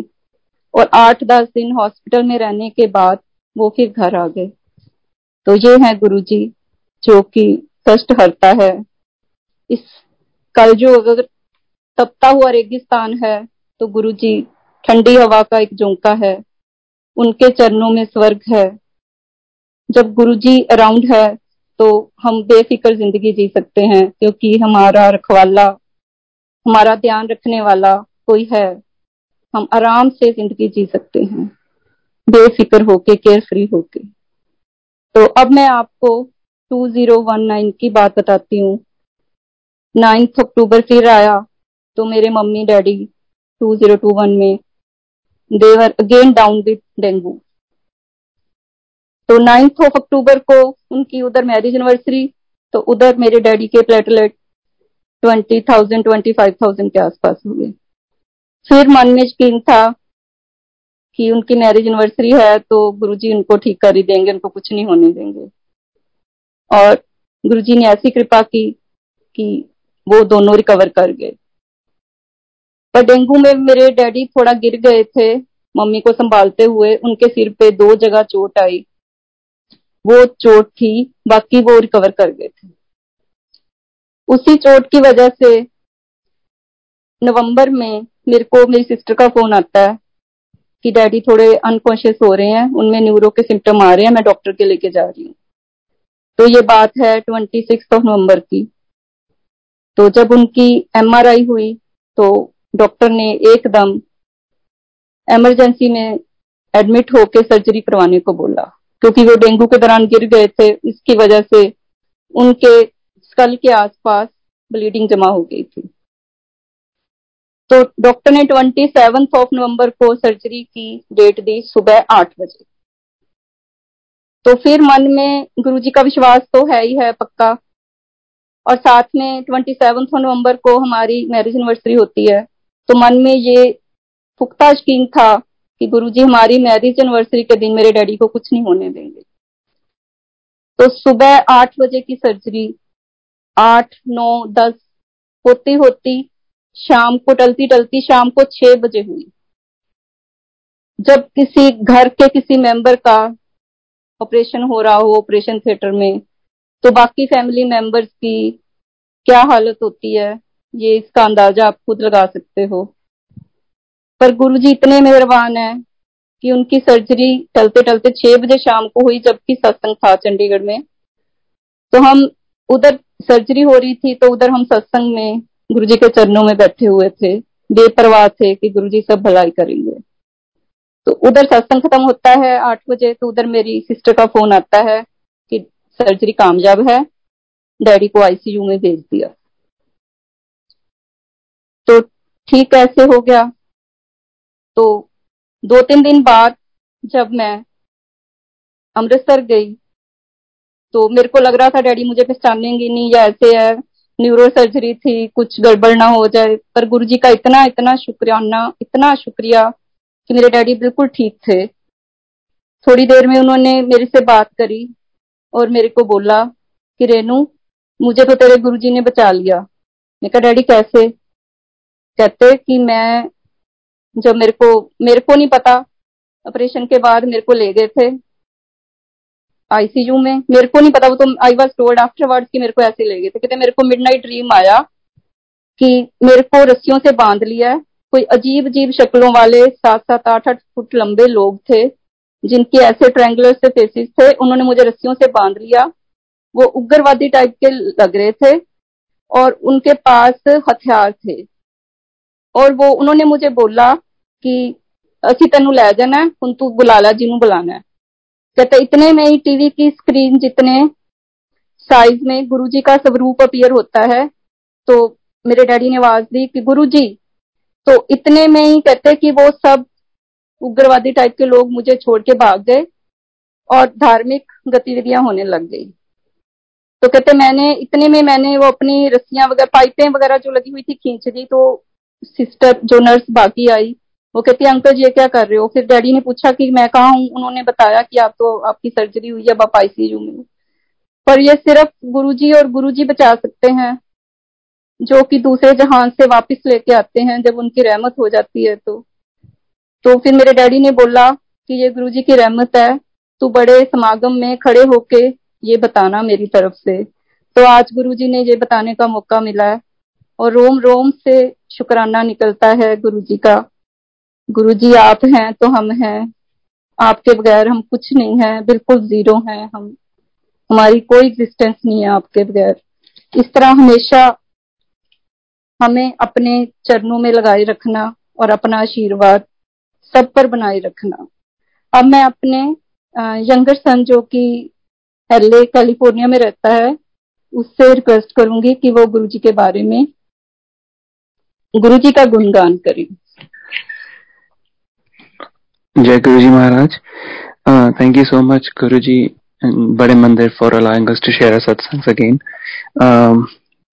और 8-10 दिन हॉस्पिटल में रहने के बाद वो फिर घर आ गए। तो ये है गुरुजी जो कि कष्ट हरता है। इस कल जो अगर तपता हुआ रेगिस्तान है तो गुरुजी ठंडी हवा का एक झोंका है, उनके चरणों में स्वर्ग है। जब गुरुजी अराउंड है तो हम बेफिक्र जिंदगी जी सकते हैं, क्योंकि हमारा रखवाला, हमारा ध्यान रखने वाला कोई है। हम आराम से जिंदगी जी सकते हैं, बेफिक्र होके, केयर फ्री होके। तो अब मैं आपको 2019 की बात बताती हूँ। 9 अक्टूबर फिर आया तो मेरे मम्मी डैडी 2021 में they were again down with dengue. तो 9 अक्टूबर को उनकी उधर मैरिज एनिवर्सरी, तो उधर मेरे डैडी के प्लेटलेट 20,000 25,000 के आसपास हो गए। फिर मन में यकीन था कि उनकी मैरिज एनिवर्सरी है तो गुरुजी उनको ठीक कर ही देंगे, उनको कुछ नहीं होने देंगे। और गुरुजी ने ऐसी कृपा की कि वो दोनों रिकवर कर गए। पर डेंगू में मेरे डैडी थोड़ा गिर गए थे मम्मी को संभालते हुए, उनके सिर पे 2 जगह चोट आई, वो चोट थी, बाकी वो रिकवर कर गए थे। उसी चोट की वजह से नवंबर में मेरे को मेरी सिस्टर का फोन आता है कि डैडी थोड़े अनकॉन्शियस हो रहे हैं, उनमें न्यूरो के सिम्टम आ रहे हैं, मैं डॉक्टर के लेके जा रही हूँ। तो ये बात है 26 नवंबर की। तो जब उनकी MRI हुई तो डॉक्टर ने एकदम एमरजेंसी में एडमिट होके सर्जरी करवाने को बोला, क्योंकि वो डेंगू के दौरान गिर गए थे, इसकी वजह से उनके स्कल के आसपास ब्लीडिंग जमा हो गई थी। तो डॉक्टर ने 27 नवंबर को सर्जरी की डेट दी, सुबह 8 बजे। तो फिर मन में गुरुजी का विश्वास तो है ही है पक्का, और साथ में 27 नवंबर को हमारी मैरिज एनिवर्सरी होती है। तो मन में ये पुख्ता यकीन था कि गुरुजी हमारी मैरिज एनिवर्सरी के दिन मेरे डैडी को कुछ नहीं होने देंगे। तो सुबह 8 बजे की सर्जरी 8, 9, 10 होती होती शाम को, टलती टलती शाम को 6 बजे हुई। जब किसी घर के किसी मेंबर का ऑपरेशन हो रहा हो ऑपरेशन थिएटर में, तो बाकी फैमिली मेंबर्स की क्या हालत होती है ये इसका अंदाजा आप खुद लगा सकते हो। पर गुरुजी इतने मेहरबान हैं कि उनकी सर्जरी टलते टलते 6 बजे शाम को हुई, जबकि सत्संग था चंडीगढ़ में। तो हम उधर सर्जरी हो रही थी तो उधर हम सत्संग में गुरुजी के चरणों में बैठे हुए थे, बेपरवाह थे कि गुरुजी सब भलाई करेंगे। तो उधर सत्संग खत्म होता है 8 बजे, तो उधर मेरी सिस्टर का फोन आता है कि सर्जरी कामयाब है, डैडी को ICU में भेज दिया। तो ठीक ऐसे हो गया। तो 2-3 दिन बाद जब मैं अमृतसर गई तो मेरे को लग रहा था डैडी मुझे पहचानेंगे नहीं, या ऐसे है न्यूरो सर्जरी थी, कुछ गड़बड़ ना हो जाए। पर गुरुजी का इतना शुक्रिया कि मेरे डैडी बिल्कुल ठीक थे। थोड़ी देर में उन्होंने मेरे से बात करी और मेरे को बोला कि रेनू, मुझे तो तेरे गुरुजी ने बचा लिया। मैं कहा डैडी कैसे? कहते कि मैं जब मेरे को नहीं पता, ऑपरेशन के बाद मेरे को ले गए थे ICU में, मेरे को नहीं पता, वो तो आई वॉज टोल्ड आफ्टरवर्ड्स कि मेरे को ऐसे ले गए थे। कहते मेरे को मिडनाइट ड्रीम आया कि मेरे को रस्सियों से बांध लिया है, कोई अजीब अजीब शक्लों वाले 7-8 फुट लंबे लोग थे जिनके ऐसे ट्रायंगुलर से फेसेस थे, उन्होंने मुझे रस्सियों से बांध लिया। वो उग्रवादी टाइप के लग रहे थे और उनके पास हथियार थे, और वो उन्होंने मुझे बोला कि असी तेनू लै जाना, हुण तू बुला ला जिन्हू बुलाना है। कहते इतने में ही टीवी की स्क्रीन जितने साइज में गुरुजी का स्वरूप अपीयर होता है। तो मेरे डैडी ने आवाज दी कि गुरुजी। तो इतने में ही कहते कि वो सब उग्रवादी टाइप के लोग मुझे छोड़ के भाग गए और धार्मिक गतिविधियां होने लग गई। तो कहते मैंने वो अपनी रस्सियां वगैरह, पाइपें वगैरह जो लगी हुई थी खींच दी। तो सिस्टर जो नर्स बाकी आई वो कहती है अंकल ये क्या कर रहे हो? फिर डैडी ने पूछा कि मैं कहाँ हूँ? उन्होंने बताया कि आपकी सर्जरी हुई है, आप ICU में। पर ये सिर्फ गुरुजी और गुरुजी बचा सकते हैं। जो कि दूसरे जहान से वापस लेके आते हैं जब उनकी रहमत हो जाती है। तो फिर मेरे डैडी ने बोला कि ये गुरुजी की रहमत है, तू बड़े समागम में खड़े होके ये बताना मेरी तरफ से। तो आज गुरुजी ने ये बताने का मौका मिला है और रोम रोम से शुक्राना निकलता है गुरुजी का। गुरुजी आप हैं तो हम हैं, आपके बगैर हम कुछ नहीं है, बिल्कुल जीरो हैं हम, हमारी कोई एग्जिस्टेंस नहीं है आपके बगैर। इस तरह हमेशा हमें अपने चरणों में लगाए रखना और अपना आशीर्वाद सब पर बनाए रखना। अब मैं अपने यंगर सन जो कि LA कैलिफोर्निया में रहता है उससे रिक्वेस्ट करूंगी कि वो गुरुजी के बारे में, गुरुजी का गुणगान करें। जय गुरुजी महाराज। Thank you so much Guruji and Bade Mandir for allowing us to share our satsangs again.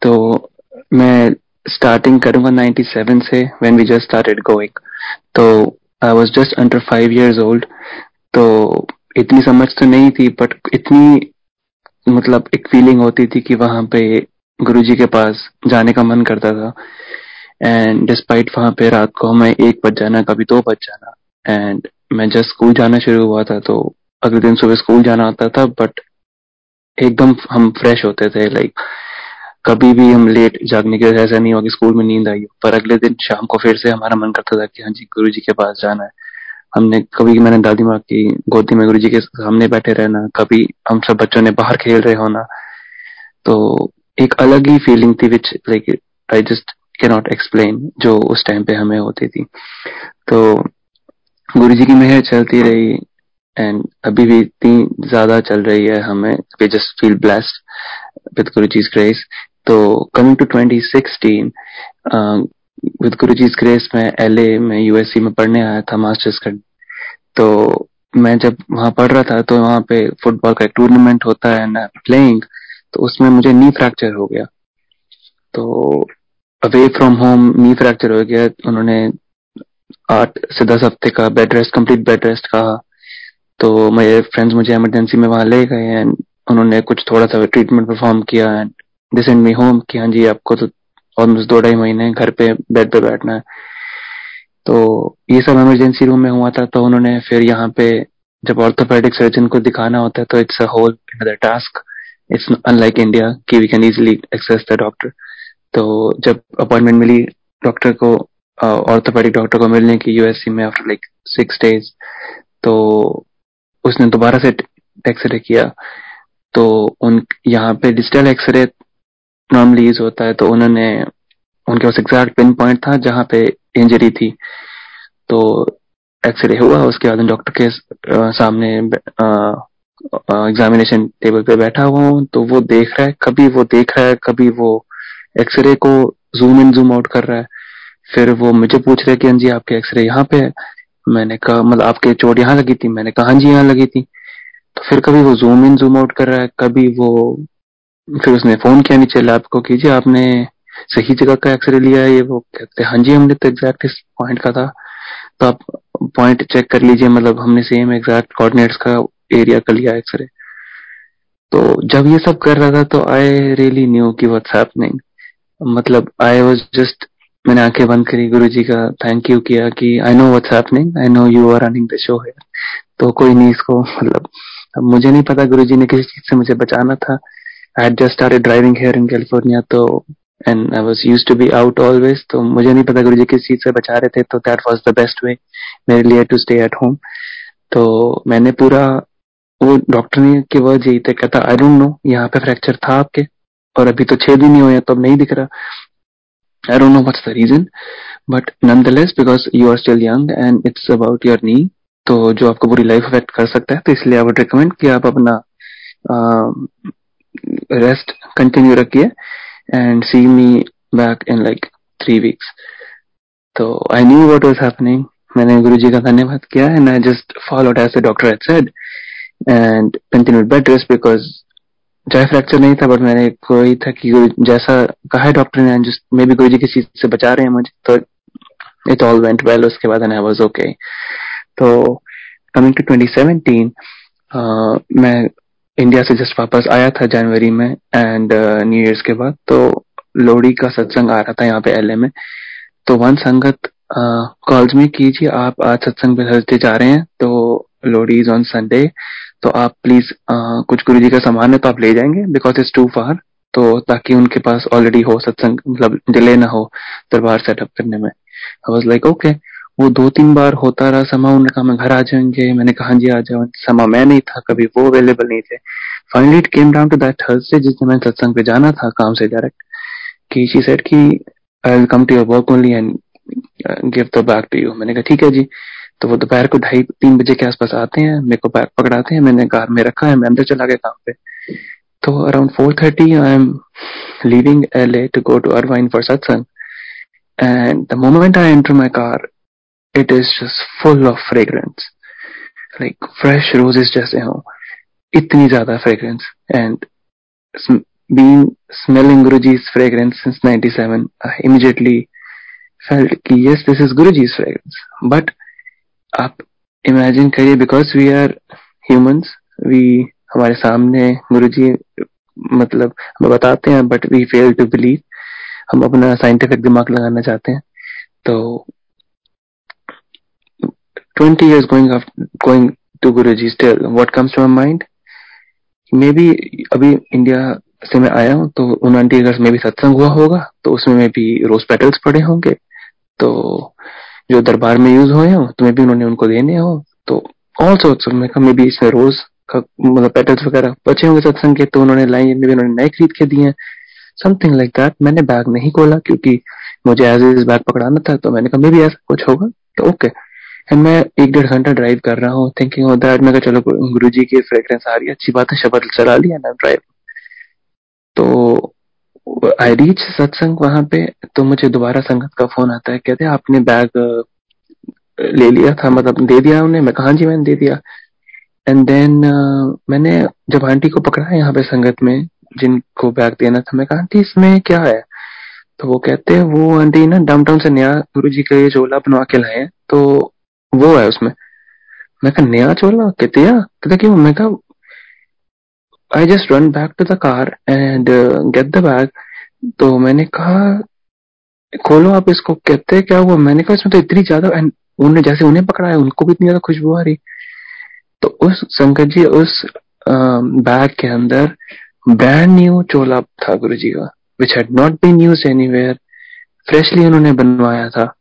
तो मैं starting करूँगा 97 से when we just started going. तो I was just under 5 years old. तो इतनी समझ तो नहीं थी but इतनी मतलब एक feeling होती थी कि वहाँ पे गुरुजी के पास जाने का मन करता था and despite वहाँ पे रात को हमें 1 बज जाना कभी 2 बज जाना and मैं just school जाना शुरू हुआ था तो अगले दिन सुबह स्कूल जाना होता था बट एकदम हम फ्रेश होते थे लाइक कभी भी हम लेट जागने के ऐसा नहीं हुआ कि स्कूल में नींद आई हो। पर अगले दिन शाम को फिर से हमारा मन करता था कि हाँ जी गुरुजी के पास जाना है। हमने कभी मैंने दादी माँ की गोदी में गुरुजी के सामने बैठे रहना, कभी हम सब बच्चों ने बाहर खेल रहे होना, तो एक अलग ही फीलिंग थी which like I just can not explain जो उस टाइम पे हमें होती थी। तो गुरुजी की मेहर चलती रही एंड अभी भी इतनी ज्यादा चल रही है हमें। We just feel blessed with Guruji's grace। तो coming to 2016 with Guruji's grace मैं LA में USA में पढ़ने आया था मास्टर्स करने। तो मैं जब वहाँ पढ़ रहा था तो वहाँ पे फुटबॉल का एक टूर्नामेंट होता है एंड प्लेइंग, तो उसमें मुझे नी फ्रैक्चर हो गया। तो away from home knee fracture हो गया। उन्होंने 8 से 10 हफ्ते का bed rest, complete bed rest कहा। तो मेरे फ्रेंड्स मुझे इमरजेंसी में वहाँ ले गए एंड उन्होंने कुछ थोड़ा सा ट्रीटमेंट परफॉर्म किया and they sent me home कि हाँ जी आपको तो ऑलमोस्ट 2-2.5 महीने घर पे बेड पे बैठना है। तो ये सब इमरजेंसी रूम में हुआ था। तो उन्होंने फिर यहाँ पे जब ऑर्थोपेडिक सर्जन को दिखाना होता है तो it's a whole another task, it's unlike India कि we can easily access the doctor. तो जब अपॉइंटमेंट मिली डॉक्टर को, ऑर्थोपेडिक डॉक्टर को मिलने की USA में आफ्टर लाइक 6 days, तो उसने दोबारा से एक्सरे किया। तो उन यहाँ पे डिजिटल एक्सरे नॉर्मली यूज होता है, तो उन्होंने उनके पास एग्जैक्ट पिन पॉइंट था जहाँ पे इंजरी थी। तो एक्सरे हुआ, उसके बाद डॉक्टर के सामने एग्जामिनेशन टेबल पे बैठा हुआ हूँ। तो वो देख रहा है, कभी वो देख रहा है, कभी वो एक्सरे को जूम इन जूम आउट कर रहा है। फिर वो मुझे पूछ रहे कि हाँ जी आपके एक्सरे यहाँ पे है, मैंने कहा मतलब आपके चोट यहाँ लगी थी, मैंने कहा हाँ जी यहाँ लगी थी। तो फिर कभी वो जूम इन जूम आउट कर रहा है, कभी वो फिर उसने फोन किया नीचे लैब को कि जी आपने सही जगह का एक्सरे लिया है ये वो, कहते हैं हाँ जी हमने तो एग्जैक्ट इस पॉइंट का था, तो आप पॉइंट चेक कर लीजिए, मतलब हमने सेम एग्जैक्ट कोऑर्डिनेट्स का एरिया का लिया एक्सरे। तो जब ये सब कर रहा था तो आई रियली न्यू कि व्हाट्स हैपनिंग, मतलब आई वॉज जस्ट, मैंने आंखें बंद करी, गुरुजी का थैंक यू किया कि I know what's happening, I know you are running the show here, तो कोई नहीं इसको मतलब मुझे नहीं पता गुरुजी ने किसी चीज से मुझे बचाना था। I had just started driving here in California, तो and I was used to be out always, तो मुझे नहीं पता गुरुजी किस चीज से बचा रहे थे। तो that was the best way मेरे लिए टू स्टे एट होम। तो मैंने पूरा वो डॉक्टर ने के वर्ड यही थे, कहता आई डोंट नो यहाँ पे फ्रैक्चर था आपके और अभी तो 6 दिन ही हुए हैं तो अब नहीं दिख रहा, I don't know what's the reason, but nonetheless because you are still young and it's about your knee, तो जो आपको पूरी लाइफ अफेक्ट कर सकता है, तो इसलिए आई वुड रिकमेंड कि आप अपना रेस्ट कंटिन्यू रखिए and see me back in like 3 weeks। तो I knew what was happening, मैंने गुरुजी का धन्यवाद किया and I just followed as the doctor had said and continued bed rest because चाहे फ्रैक्चर नहीं था बट मैंने कोई था कि जैसा कहा है डॉक्टर ने जिस मे भी गुरुजी किसी से बचा रहे हैं मुझे, तो इट ऑल वेंट वेल उसके बाद एंड आई वाज ओके। तो कमिंग टू 2017 मैं इंडिया से जस्ट वापस आया था जनवरी में एंड न्यू ईयर्स के बाद। तो लोहड़ी का सत्संग आ रहा था यहाँ पे एलए में, तो वन संगत कॉल्स में कीजिए आप आज सत्संग पे थर्सडे जा रहे हैं, तो लोहड़ी इज ऑन संडे, तो आप प्लीज कुछ गुरुजी का सामान है तो आप ले जाएंगे बिकॉज इट्स टू फार, तो ताकि उनके पास ऑलरेडी हो सत्संग, मतलब डिले ना हो दरबार सेटअप करने में। I was like okay. वो 2-3 बार होता रहा समा, उन्होंने कहा मैं घर आ जाएंगे, मैंने कहा जी आ जाओ, समा मैं नहीं था, कभी वो अवेलेबल नहीं थे। Finally it came down to that Thursday जिस दिन मैं सत्संग पे जाना था काम से डायरेक्ट, कि शी सेड कि I will come to your work only and give the bag to you. मैंने कहा ठीक है जी। तो वो दोपहर को 2:30-3 बजे के आसपास आते हैं, मेरे को बैग पकड़ाते हैं, मैंने कार में रखा है, मैं अंदर चला गया काम पे। तो around 4:30 I am leaving LA to go to Irvine for सत्संग, and the moment I enter my car it is just full of fragrance, like fresh roses jaise ho, itni zyada fragrance, and being smelling Guruji's fragrance since 97, I immediately felt ki yes this is Guruji's fragrance, but aap imagine kariye because we are humans, we hamare samne Guruji matlab hum batate hain but we fail to believe, hum apna scientific dimag lagana chahte hain, to 20 years going to Guruji still, what comes to my mind? Maybe अभी इंडिया से मैं आया हूँ तो उन आंटी घर में भी सत्संग हुआ होगा, तो उसमें मैं भी रोज पेटल्स पड़े होंगे, तो जो दरबार में यूज हुए हों तो मैं भी उन्होंने उनको देने हो, तो ऑल सॉर्ट्स में कहा मे बी इसमें रोज का मतलब पेटल्स वगैरह बचे होंगे सत्संग के, तो उन्होंने लाइन में भी उन्होंने नए खरीद के दिए, समथिंग लाइक दैट। मैंने बैग नहीं खोला क्योंकि मुझे एज इज बैग पकड़ाना था, तो मैंने कहा मे बी ऐसा कुछ होगा, तो ओके। एंड मैं 1-1.5 घंटा ड्राइव कर रहा हूँ थिंकिंग ऑफ दैट, मैं कहा चलो गुरुजी की फ्रेग्रेंस आ रही है, अच्छी बात है, शब्द चला लिया ना ड्राइव। तो आई रीच सत्संग वहां पे, तो मुझे दोबारा संगत का फोन आता है, कहते हैं आपने बैग ले लिया था, मतलब दे दिया उन्हें? मैं कहा जी मैंने दे दिया। एंड देन मैंने जब आंटी को पकड़ा यहाँ पे संगत में जिनको बैग देना था, मैं कहा आंटी इसमें क्या है? तो वो कहते हैं वो आंटी ना डाउनटाउन से नया गुरुजी का ये झोला बनवा के लाए हैं, तो वो है उसमें। मैं कहा नया चोला कितया कहते क्यों? मैं कहा I just run back to the car and get the bag. तो मैंने कहा खोलो आप इसको, कहते क्या हुआ? मैंने कहा इसमें तो इतनी ज्यादा, एंड उन्होंने जैसे उन्हें पकड़ाया उनको भी इतनी ज्यादा खुशबू आ रही। तो उस संकट जी उस बैग के अंदर ब्रांड न्यू चोला था गुरुजी का, which had not been used anywhere, freshly उन्होंने बनवाया था,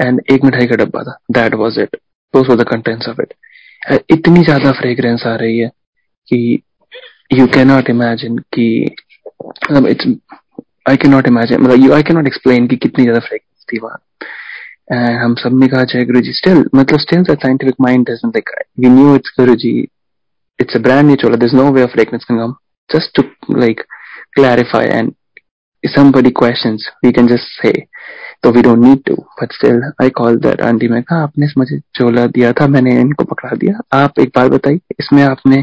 एंड एक मिठाई का डब्बा था, that was it, those were the contents of it. इतनी ज्यादा फ्रेग्रेंस आ रही है कि यू कैन नॉट इमेजिन, कि आई कैन नॉट इमेजिन, मतलब आई कैन नॉट एक्सप्लेन कि कितनी ज्यादा फ्रेग्रेंस थी वहां। एंड हम सब ने कहा जय गुरुजी, स्टिल मतलब still that scientific mind doesn't think we knew it's Guruji, it's a brand new चोला, there is no way of fragrance can come, just to like clarify, and if somebody questions we can just say, so we don't need to, but still I called that aunty, मैं कहा आपने मुझे चोला दिया था, मैंने इनको पकड़ा दिया, आप एक बार बताइए इसमें आपने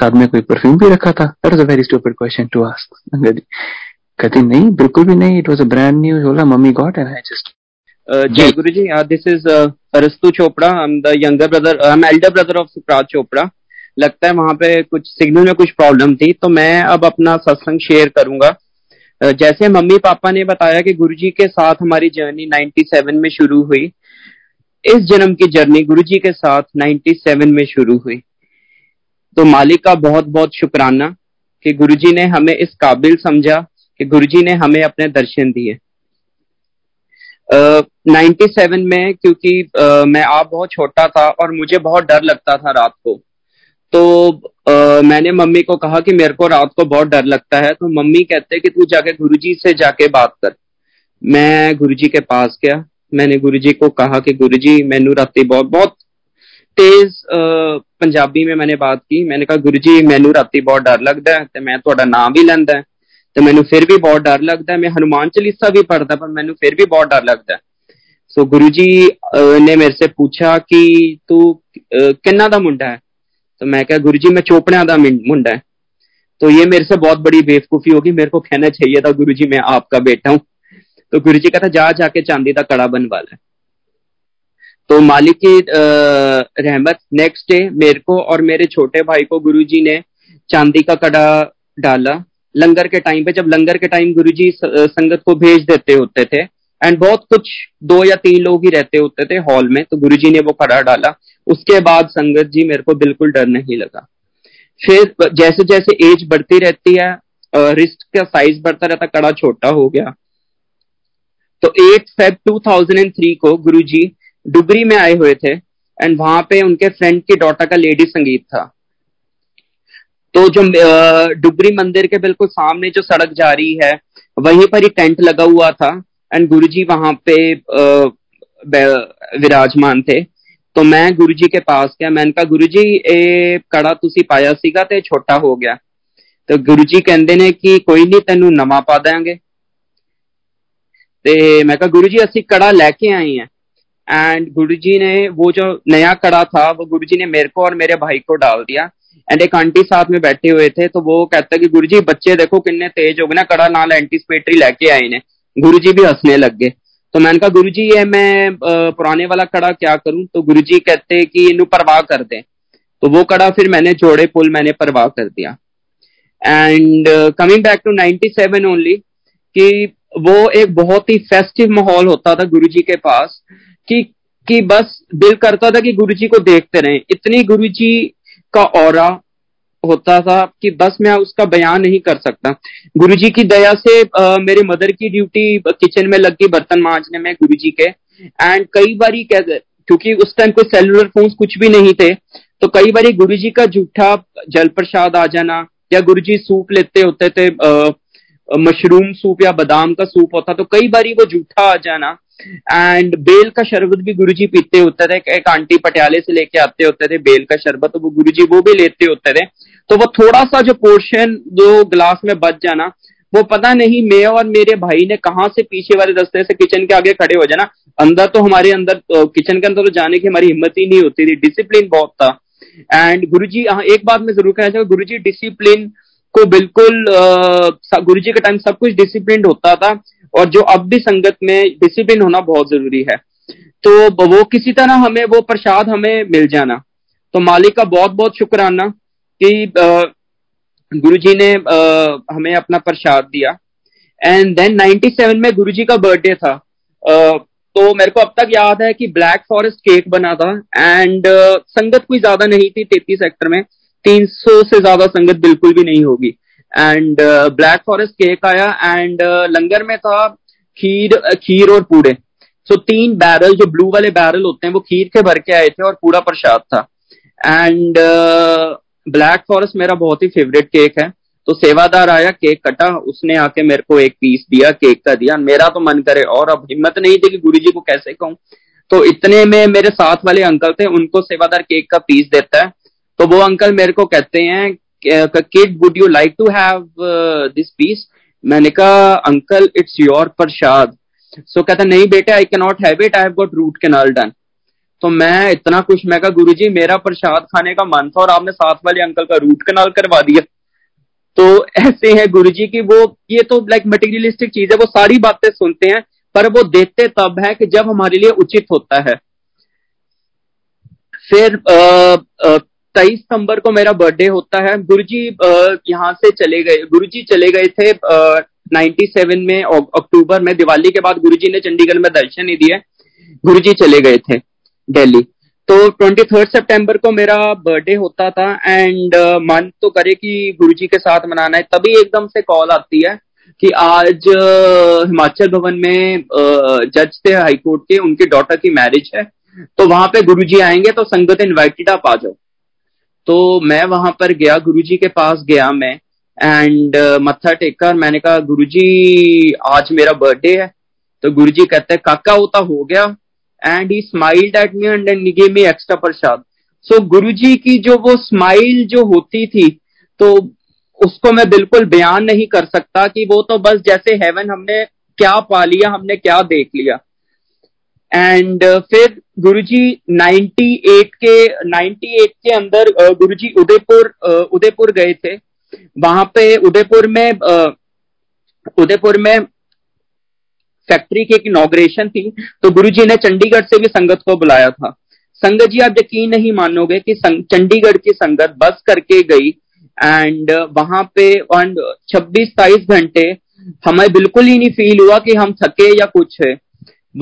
साथ में कोई परफ्यूम भी रखा था? That was a very stupid question to ask, कहती नहीं बिल्कुल भी नहीं, it was a brand new Chola mummy got and I just Jai Guruji, this is Arastu Chopra, I'm the younger brother, I'm elder brother of Supraj Chopra। लगता है वहां पे कुछ सिग्नल में कुछ प्रॉब्लम थी, तो मैं अब अपना सत्संग शेयर करूंगा। जैसे मम्मी पापा ने बताया कि गुरुजी के साथ हमारी जर्नी 97 में शुरू हुई, इस जन्म की जर्नी गुरुजी के साथ 97 में शुरू हुई, तो मालिक का बहुत बहुत शुक्राना कि गुरुजी ने हमें इस काबिल समझा, कि गुरुजी ने हमें अपने दर्शन दिए। 97 में क्योंकि मैं आप बहुत छोटा था और मुझे बहुत डर लगता था रात को, तो मैंने मम्मी को कहा कि मेरे को रात को बहुत डर लगता है, तो मम्मी कहते कि तू जाके गुरुजी से जाके बात कर। मैं गुरुजी के पास गया, मैंने गुरुजी को कहा कि गुरुजी मैनू राती बहुत बहुत तेज पंजाबी में मैंने बात की, मैंने कहा गुरुजी मैनू राती बहुत डर लगता है, तो मैं थोड़ा नाम भी लैंदा है, तो मैनू फिर भी बहुत डर लगता है, मैं हनुमान चालीसा भी पढ़ता पर मैनू फिर भी बहुत डर लगता है। सो गुरुजी ने मेरे से पूछा कि तू किन्ना दा मुंडा है? तो मैं कहा गुरुजी मैं चोपड़िया का मुंडा है। तो ये मेरे से बहुत बड़ी बेवकूफी होगी, मेरे को कहना चाहिए था गुरुजी मैं आपका बेटा हूं। तो गुरुजी कहता जा जाके चांदी का कड़ा बनवा ले। तो मालिक की रहमत, नेक्स्ट डे मेरे को और मेरे छोटे भाई को गुरुजी ने चांदी का कड़ा डाला, लंगर के टाइम पे, जब लंगर के टाइम गुरुजी संगत को भेज देते होते थे एंड बहुत कुछ 2 या 3 लोग ही रहते होते थे हॉल में, तो गुरुजी ने वो खड़ा डाला। उसके बाद संगत जी मेरे को बिल्कुल डर नहीं लगा। फिर जैसे जैसे एज बढ़ती रहती है, रिस्ट का साइज बढ़ता रहता, कड़ा छोटा हो गया। तो 8 फेब 2003 को गुरुजी डुगरी में आए हुए थे एंड वहां पे उनके फ्रेंड की डॉटर का लेडी संगीत था। तो जो डुगरी मंदिर के बिल्कुल सामने जो सड़क जा रही है वहीं पर ही टेंट लगा हुआ था एंड गुरुजी वहां पे विराजमान थे। तो मैं गुरुजी के पास गया, मैंने कहा गुरुजी ए कड़ा तुसी पाया सीगा ते छोटा हो गया। तो गुरुजी कहंदे ने कि कोई नहीं तेनू नवा पा देंगे। ਤੇ मैं कहा गुरुजी ਅਸੀਂ कड़ा लेके आए हैं एंड गुरुजी ने वो जो नया कड़ा था वो गुरुजी ने मेरे को और मेरे भाई को डाल दिया एंड एक आंटी साथ में बैठे हुए थे। तो वो कहता कि गुरुजी बच्चे देखो किन्ने तेज हो गए ना, कड़ा नाल एंटीसिपेटरी लेके आए ने। गुरुजी भी हंसने लग गए। तो मैंने कहा गुरुजी ये मैं पुराने वाला कड़ा क्या करूं? तो गुरुजी कहते कि इनू परवाह कर दे। तो वो कड़ा फिर मैंने जोड़े पुल मैंने परवाह कर दिया। And coming back to 97 only कि वो एक बहुत ही फेस्टिव माहौल होता था गुरुजी के पास कि बस दिल करता था कि गुरुजी को देखते रहें। इतनी गुरुजी का ऑरा होता था कि बस मैं उसका बयान नहीं कर सकता। गुरुजी की दया से मेरे मदर की ड्यूटी किचन में लग गई बर्तन मांजने में गुरुजी के। एंड कई बारी क्योंकि उस टाइम कोई सेलुलर फोन्स कुछ भी नहीं थे, तो कई बारी गुरुजी का झूठा जल प्रसाद आ जाना या गुरुजी सूप लेते होते थे, मशरूम सूप या बादाम का सूप होता, तो कई बारी वो जूठा आ जाना। एंड बेल का शरबत भी गुरुजी पीते होते थे। एक आंटी पटियाले से लेके आते होते थे बेल का शरबत, तो वो गुरुजी वो भी लेते होते थे। तो वो थोड़ा सा जो पोर्शन जो ग्लास में बच जाना, वो पता नहीं मैं और मेरे भाई ने कहाँ से पीछे वाले रास्ते से किचन के आगे खड़े हो जाना। अंदर तो हमारे अंदर किचन के अंदर तो जाने की हमारी हिम्मत ही नहीं होती थी। डिसिप्लिन बहुत था। एंड गुरुजी एक बात मैं जरूर कहना चाहूंगा, गुरुजी डिसिप्लिन को बिल्कुल गुरुजी के टाइम सब कुछ डिसिप्लिन होता था और जो अब भी संगत में डिसिप्लिन होना बहुत जरूरी है। तो वो किसी तरह हमें वो प्रसाद हमें मिल जाना, तो मालिक का बहुत बहुत शुक्राना कि गुरुजी ने हमें अपना प्रसाद दिया। एंड देन 97 में गुरुजी का बर्थडे था। तो मेरे को अब तक याद है कि ब्लैक फॉरेस्ट केक बना था एंड संगत कोई ज्यादा नहीं थी 33 सेक्टर में, 300 से ज्यादा संगत बिल्कुल भी नहीं होगी। एंड ब्लैक फॉरेस्ट केक आया एंड लंगर में था खीर और पूड़े। सो 3 बैरल जो ब्लू वाले बैरल होते हैं वो खीर के भर के आए थे और पूरा प्रसाद था। एंड ब्लैक फॉरेस्ट मेरा बहुत ही फेवरेट केक है। तो सेवादार आया, केक कटा, उसने आके मेरे को एक पीस दिया केक का दिया। मेरा तो मन करे और अब हिम्मत नहीं थी कि गुरुजी को कैसे कहूं। तो इतने में मेरे साथ वाले अंकल थे, उनको सेवादार केक का पीस देता है। तो वो अंकल मेरे को कहते हैं kid would you like to have this piece? मैंने कहा uncle it's your prasad. So कहता नहीं बेटे I can not have it, I have got root canal done. तो मैं इतना खुश, मैं कहा गुरुजी मेरा प्रसाद खाने का मन था और आपने साथ वाले अंकल का रूट कैनाल करवा दिया। तो ऐसे है गुरुजी की वो ये तो लाइक मटेरियलिस्टिक चीज है, वो सारी बातें सुनते हैं पर वो देते तब है कि जब हमारे लिए उचित होता है। फिर 23 सितंबर को मेरा बर्थडे होता है। गुरुजी यहाँ से चले गए, गुरुजी चले गए थे 97 में अक्टूबर में। दिवाली के बाद गुरुजी ने चंडीगढ़ में दर्शन ही दिए, गुरुजी चले गए थे दिल्ली। तो 23 सितंबर को मेरा बर्थडे होता था एंड मन तो करे कि गुरुजी के साथ मनाना है। तभी एकदम से कॉल आती है कि आज हिमाचल भवन में जज थे हाईकोर्ट के, उनकी डॉटर की मैरिज है तो वहां पे गुरुजी आएंगे, तो संगत इन्वाइटेड आप आ जाओ। तो मैं वहां पर गया, गुरुजी के पास गया मैं एंड मत्था टेका। मैंने कहा गुरुजी आज मेरा बर्थडे है। तो गुरुजी कहते हैं काका वो तो हो गया and he smiled at me and give me extra prasad. So Guruji की जो वो स्माइल जो होती थी तो उसको मैं बिल्कुल बयान नहीं कर सकता कि वो तो बस जैसे हेवन, हमने क्या पा लिया, हमने क्या देख लिया। एंड फिर गुरुजी 98 के अंदर गुरुजी उदयपुर गए थे। वहां पे उदयपुर में फैक्ट्री की एक इनॉग्रेशन थी, तो गुरुजी ने चंडीगढ़ से भी संगत को बुलाया था। संगत जी आप यकीन नहीं मानोगे कि चंडीगढ़ की संगत बस करके गई एंड वहां पे 26-27 घंटे हमें बिल्कुल ही नहीं फील हुआ कि हम थके या कुछ है।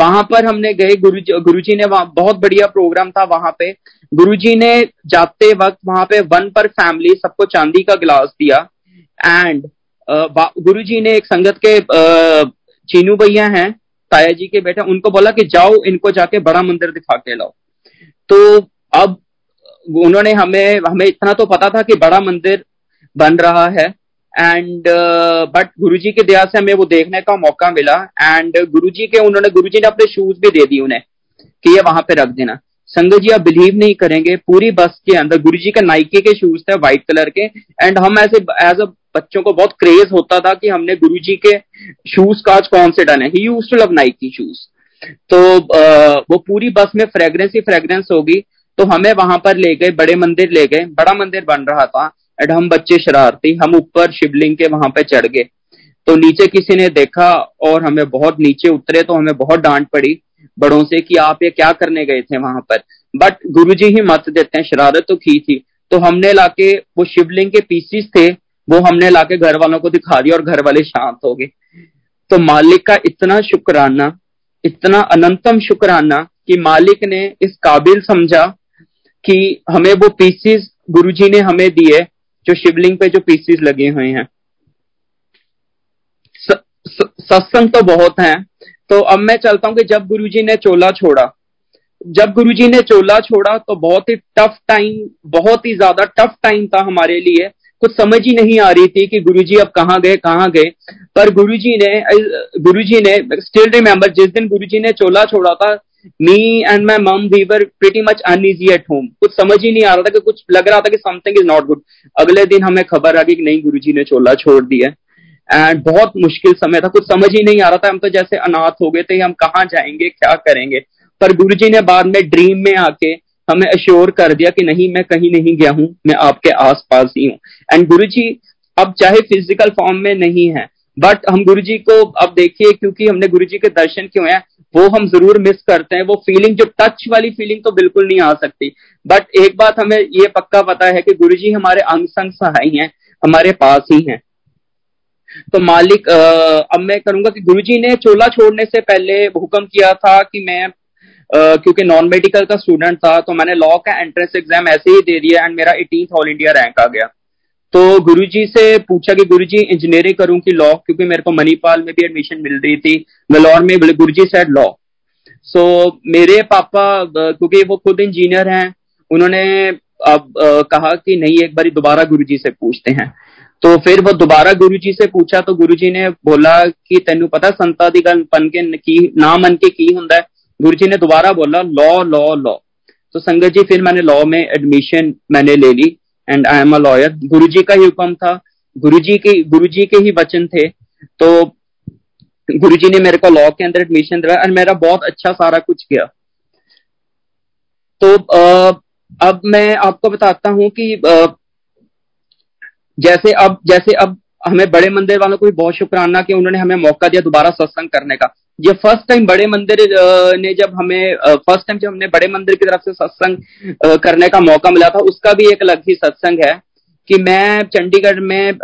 वहां पर हमने गए, गुरुजी ने वहां बहुत बढ़िया प्रोग्राम था। वहां पे गुरुजी ने जाते वक्त वहां पे 1 per family सबको चांदी का गिलास दिया। एंड गुरुजी ने एक संगत के चीनू भैया हैं, ताया जी के बेटा, उनको बोला कि जाओ इनको जाके बड़ा मंदिर दिखा के लाओ। तो अब उन्होंने हमें इतना तो पता था कि बड़ा मंदिर बन रहा है, एंड बट गुरुजी की दया से हमें वो देखने का मौका मिला। एंड गुरुजी ने अपने शूज भी दे दिए उन्हें कि ये वहां पे रख देना। संगत जी आप बिलीव नहीं करेंगे, पूरी बस के अंदर गुरुजी के नाइकी के शूज थे, व्हाइट कलर के। एंड हम ऐसे एज अ बच्चों को बहुत क्रेज होता था कि हमने गुरुजी के शूज का आज कौन से डन है। He used to love Nike shoes. तो वो पूरी बस में फ्रेग्रेंस ही फ्रेग्रेंस होगी। तो हमें वहां पर ले गए, बड़े मंदिर ले गए। बड़ा मंदिर बन रहा था एंड हम बच्चे शरारती, हम ऊपर शिवलिंग के वहां पे चढ़ गए। तो नीचे किसी ने देखा और हमें बहुत नीचे उतरे, तो हमें बहुत डांट पड़ी बड़ों से कि आप ये क्या करने गए थे वहां पर। बट गुरुजी ही मत देते हैं, शरारत तो की थी। तो हमने लाके वो शिवलिंग के पीसीस थे, वो हमने लाके घर वालों को दिखा दिया और घर वाले शांत हो गए। तो मालिक का इतना शुक्राना, इतना अनंतम शुक्राना कि मालिक ने इस काबिल समझा कि हमें वो पीसीस गुरुजी ने हमें दिए, जो शिवलिंग पे जो पीसीस लगे हुए हैं। सत्संग तो बहुत हैं। तो अब मैं चलता हूं कि जब गुरुजी ने चोला छोड़ा तो बहुत ही टफ टाइम, बहुत ही ज्यादा टफ टाइम था हमारे लिए। कुछ समझ ही नहीं आ रही थी कि गुरुजी अब कहाँ गए। पर गुरुजी ने स्टिल रिमेम्बर जिस दिन गुरुजी ने चोला छोड़ा था, मी एंड माई मम we were pretty much uneasy at home. कुछ समझ ही नहीं आ रहा था, कि कुछ लग रहा था कि समथिंग इज नॉट गुड। अगले दिन हमें खबर आ गई कि नहीं, गुरुजी ने चोला छोड़ दिया। एंड बहुत मुश्किल समय था, कुछ समझ ही नहीं आ रहा था। हम तो जैसे अनाथ हो गए थे, हम कहाँ जाएंगे, क्या करेंगे। पर गुरुजी ने बाद में ड्रीम में आके हमें अश्योर कर दिया कि नहीं, मैं कहीं नहीं गया हूं, मैं आपके आस पास ही हूँ। एंड गुरुजी अब चाहे फिजिकल फॉर्म में नहीं है, बट हम गुरुजी को अब देखिए, क्योंकि हमने गुरुजी के दर्शन किए हैं, वो हम जरूर मिस करते हैं। वो फीलिंग, जो टच वाली फीलिंग तो बिल्कुल नहीं आ सकती। बट एक बात हमें ये पक्का पता है कि गुरुजी हमारे अंग संग सहाय हैं, हमारे पास ही हैं। तो मालिक, अब मैं करूंगा कि गुरुजी ने चोला छोड़ने से पहले हुक्म किया था कि मैं क्योंकि नॉन मेडिकल का स्टूडेंट था, तो मैंने लॉ का एंट्रेंस एग्जाम ऐसे ही दे दिया। एंड मेरा 18th ऑल इंडिया रैंक आ गया। तो गुरुजी से पूछा कि गुरुजी इंजीनियरिंग करूं कि लॉ, क्योंकि मेरे को मणिपाल में भी एडमिशन मिल रही थी, वेलोर में। गुरुजी सेड लॉ। सो मेरे पापा, क्योंकि वो खुद इंजीनियर हैं, उन्होंने अब कहा कि नहीं, एक बार दोबारा गुरुजी से पूछते हैं। तो फिर वो दोबारा गुरुजी से पूछा, तो गुरुजी ने बोला कि तेनू पता संता दी गल ना मन के की हुंदा है। गुरुजी ने दोबारा बोला लॉ। तो संगत जी फिर मैंने लॉ में एडमिशन मैंने ले ली। And I am a lawyer. Guruji का ही हुक्म था, गुरुजी के ही वचन थे। तो गुरुजी ने मेरे को लॉ के अंदर एडमिशन दिया और मेरा बहुत अच्छा सारा कुछ किया। तो अब मैं आपको बताता हूँ कि जैसे अब हमें बड़े मंदिर वालों को भी बहुत शुक्राना कि उन्होंने हमें मौका दिया दोबारा सत्संग करने का। ये फर्स्ट टाइम बड़े मंदिर ने जब हमने बड़े मंदिर की तरफ से सत्संग करने का मौका मिला था, उसका भी एक अलग ही सत्संग है। कि मैं चंडीगढ़ में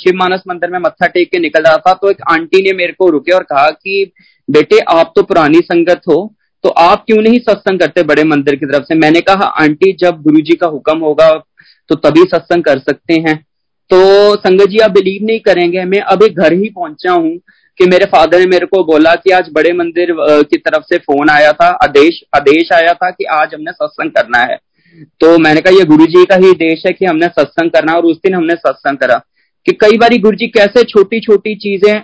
शिव मानस मंदिर में मत्था टेक के निकल रहा था, तो एक आंटी ने मेरे को रुके और कहा कि बेटे आप तो पुरानी संगत हो, तो आप क्यों नहीं सत्संग करते बड़े मंदिर की तरफ से। मैंने कहा आंटी जब गुरुजी का हुक्म होगा तो तभी सत्संग कर सकते हैं। तो संगत जी आप बिलीव नहीं करेंगे, मैं अभी घर ही पहुंचा हूँ कि मेरे फादर ने मेरे को बोला कि आज बड़े मंदिर की तरफ से फोन आया था, आदेश आया था कि आज हमने सत्संग करना है। तो मैंने कहा ये गुरुजी का ही आदेश है कि हमने सत्संग करना। और उस दिन हमने सत्संग करा। कि कई बारी गुरुजी कैसे छोटी छोटी चीजें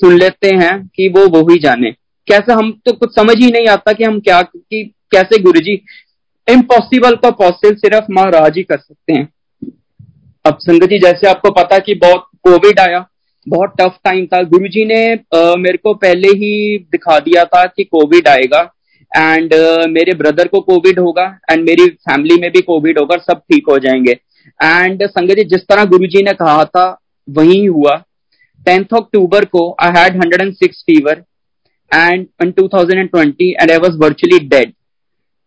सुन लेते हैं कि वो ही जाने। कैसे हम तो कुछ समझ ही नहीं आता कि हम क्या कि कैसे गुरुजी इम्पॉसिबल को पॉसिबल सिर्फ महाराज ही कर सकते हैं। अब संगत जी जैसे आपको पता कि बहुत कोविड आया, बहुत टफ टाइम था। गुरुजी ने मेरे को पहले ही दिखा दिया था कि कोविड आएगा। एंड मेरे ब्रदर को कोविड होगा एंड मेरी फैमिली में भी कोविड होगा, सब ठीक हो जाएंगे। एंड संगत जी जिस तरह गुरुजी ने कहा था वही हुआ। 10th October को I had 106 fever and in 2020 and I was virtually dead.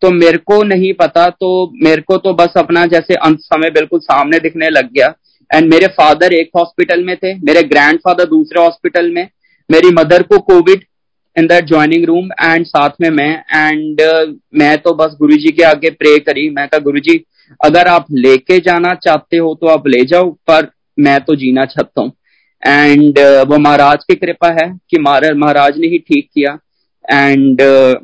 तो मेरे को नहीं पता, तो मेरे को तो बस अपना जैसे अंत समय बिल्कुल सामने दिखने लग गया। एंड मेरे फादर एक हॉस्पिटल में थे, मेरे ग्रैंडफादर दूसरे हॉस्पिटल में, मेरी मदर को Covid in that joining room and साथ में मैं। एंड मैं तो बस गुरुजी के आगे प्रे करी, मैं कहा गुरुजी अगर आप लेके जाना चाहते हो तो आप ले जाओ, पर मैं तो जीना चाहता हूँ। एंड वो महाराज की कृपा है कि महाराज ने ही ठीक किया। एंड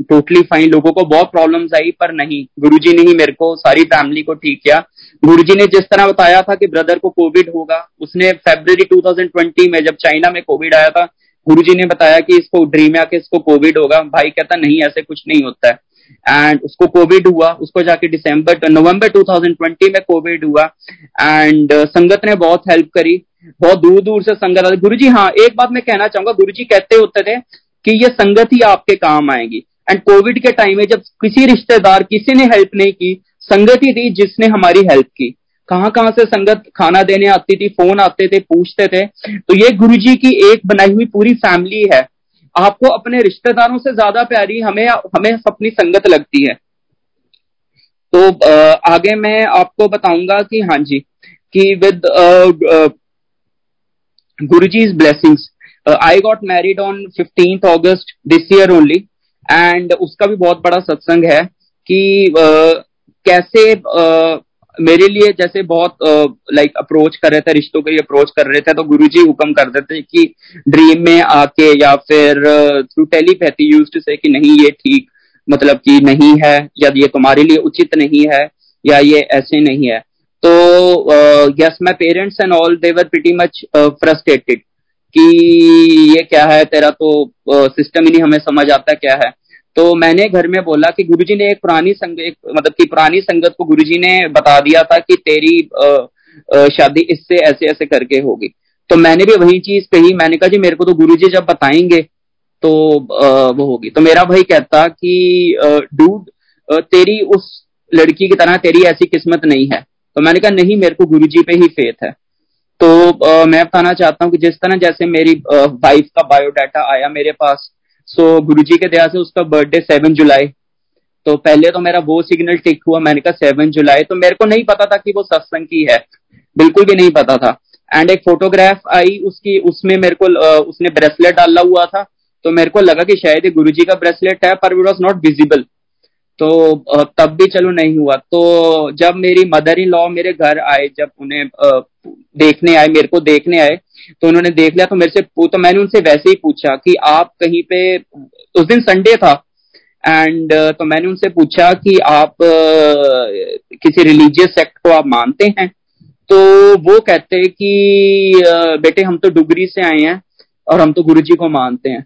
टोटली फाइन, लोगों को बहुत प्रॉब्लम्स आई पर नहीं, गुरुजी ने ही मेरे को सारी फैमिली को ठीक किया। गुरुजी ने जिस तरह बताया था कि ब्रदर को कोविड होगा, उसने फरवरी 2020 में जब चाइना में कोविड आया था, गुरुजी ने बताया कि इसको ड्रीम में आके इसको कोविड होगा, भाई कहता नहीं ऐसे कुछ नहीं होता है। एंड उसको कोविड हुआ, उसको जाके नवंबर 2020 में कोविड हुआ। एंड संगत ने बहुत हेल्प करी, बहुत दूर दूर से संगत आती। गुरुजी हाँ एक बात मैं कहना चाहूंगा, गुरुजी कहते होते थे कि ये संगत ही आपके काम आएगी। एंड कोविड के टाइम में जब किसी रिश्तेदार किसी ने हेल्प नहीं की, संगत ही थी जिसने हमारी हेल्प की। कहाँ से संगत खाना देने आती थी, फोन आते थे, पूछते थे। तो ये गुरुजी की एक बनाई हुई पूरी फैमिली है। आपको अपने रिश्तेदारों से ज्यादा प्यारी हमें अपनी संगत लगती है। तो आगे मैं आपको बताऊंगा कि हाँ जी कि with Guruji's blessings I got married on 15th August this year only and उसका भी बहुत बड़ा सत्संग है कि कैसे मेरे लिए जैसे बहुत लाइक अप्रोच कर रहे थे, रिश्तों के लिए अप्रोच कर रहे थे, तो गुरुजी हुक्म कर देते थे कि ड्रीम में आके या फिर थ्रू टेलीपैथी यूज्ड टू से कि नहीं ये ठीक मतलब कि नहीं है या ये तुम्हारे लिए उचित नहीं है या ये ऐसे नहीं है। तो yes my parents and all they were pretty much frustrated कि ये क्या है तेरा तो सिस्टम ही नहीं हमें समझ आता क्या है। तो मैंने घर में बोला कि गुरुजी ने एक पुरानी संगत मतलब कि पुरानी संगत को गुरुजी ने बता दिया था कि तेरी शादी इससे ऐसे ऐसे करके होगी। तो मैंने भी वही चीज कही, मैंने कहा जी मेरे को तो गुरुजी जब बताएंगे तो वो होगी। तो मेरा भाई कहता कि डूड तेरी उस लड़की की तरह तेरी ऐसी किस्मत नहीं है। तो मैंने कहा नहीं मेरे को गुरुजी पे ही फेथ है। तो मैं बताना चाहता हूँ कि जिस तरह जैसे मेरी वाइफ का बायोडाटा आया मेरे पास, सो गुरुजी के दया से उसका बर्थडे 7 जुलाई, तो पहले तो मेरा वो सिग्नल टिक हुआ, मैंने कहा 7 जुलाई। तो मेरे को नहीं पता था कि वो सत्संग की है, बिल्कुल भी नहीं पता था। एंड एक फोटोग्राफ आई उसकी, उसमें मेरे को उसने ब्रेसलेट डाला हुआ था, तो मेरे को लगा कि शायद ये गुरुजी का ब्रेसलेट है, पर इट वॉज नॉट विजिबल। तो तब भी चलो नहीं हुआ। तो जब मेरी मदर इन लॉ मेरे घर आए, जब उन्हें देखने आए, मेरे को देखने आए, तो उन्होंने देख लिया। तो मैंने उनसे वैसे ही पूछा कि आप कहीं पे, उस दिन संडे था, एंड तो मैंने उनसे पूछा कि आप किसी रिलीजियस सेक्ट को आप मानते हैं? तो वो कहते कि बेटे हम तो डुगरी से आए हैं और हम तो गुरुजी को मानते हैं।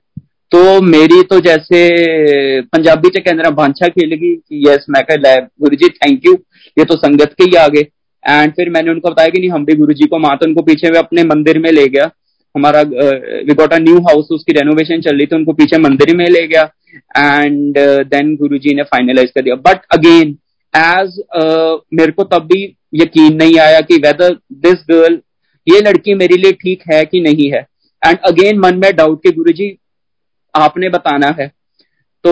तो मेरी तो जैसे पंजाबी च कहना भांछा खेल गई कि यस, मैं कह लै गुरुजी थैंक यू, ये तो संगत के ही आ गए। एंड फिर मैंने उनको बताया कि नहीं हम भी गुरुजी को मानते। उनको पीछे मैं अपने मंदिर में ले गया, हमारा we got a new house, उसकी रेनोवेशन चल रही थी, उनको पीछे मंदिर में ले गया। एंड देन गुरुजी ने फाइनलाइज कर दिया। बट अगेन एज मेरे को तब भी यकीन नहीं आया कि वेदर दिस गर्ल, ये लड़की मेरे लिए ठीक है कि नहीं है। एंड अगेन मन में डाउट कि गुरुजी आपने बताना है। तो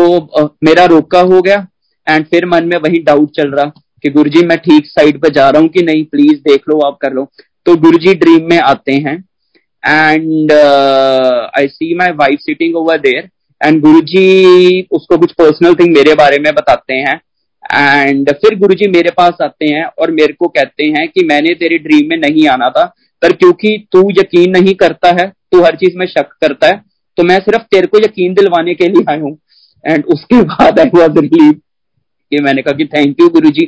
मेरा रोका हो गया एंड फिर मन में वही डाउट चल रहा कि गुरुजी मैं ठीक साइड पर जा रहा हूँ कि नहीं, प्लीज देख लो आप कर लो। तो गुरुजी ड्रीम में आते हैं and I see my wife sitting over there and Guruji उसको कुछ पर्सनल थिंग मेरे बारे में बताते हैं। एंड फिर गुरुजी मेरे पास आते हैं और मेरे को कहते हैं कि मैंने तेरे ड्रीम में नहीं आना था, पर क्योंकि तू यकीन नहीं करता है, तू हर चीज में शक करता है, तो मैं सिर्फ तेरे को यकीन दिलवाने के लिए आया हूँ। एंड उसके बाद आई वॉज रिलीव कि मैंने कहा कि थैंक यू गुरुजी,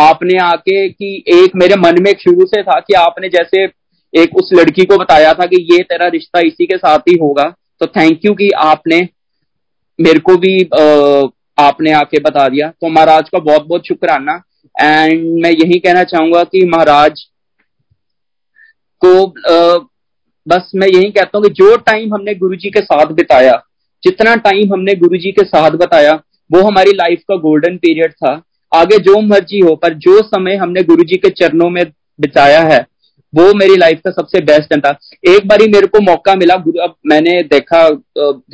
आपने आके कि एक मेरे मन में शुरू से था कि आपने जैसे एक उस लड़की को बताया था कि ये तेरा रिश्ता इसी के साथ ही होगा, तो थैंक यू कि आपने मेरे को भी आपने आके बता दिया। तो महाराज का बहुत बहुत शुक्राना। एंड मैं यही कहना चाहूंगा कि महाराज को बस मैं यही कहता हूँ कि जो टाइम हमने गुरुजी के साथ बिताया, जितना टाइम हमने गुरुजी के साथ बताया, वो हमारी लाइफ का गोल्डन पीरियड था। आगे जो मर्जी हो, पर जो समय हमने गुरुजी के चरणों में बिताया है वो मेरी लाइफ का सबसे बेस्ट था। एक बारी मेरे को मौका मिला, अब मैंने देखा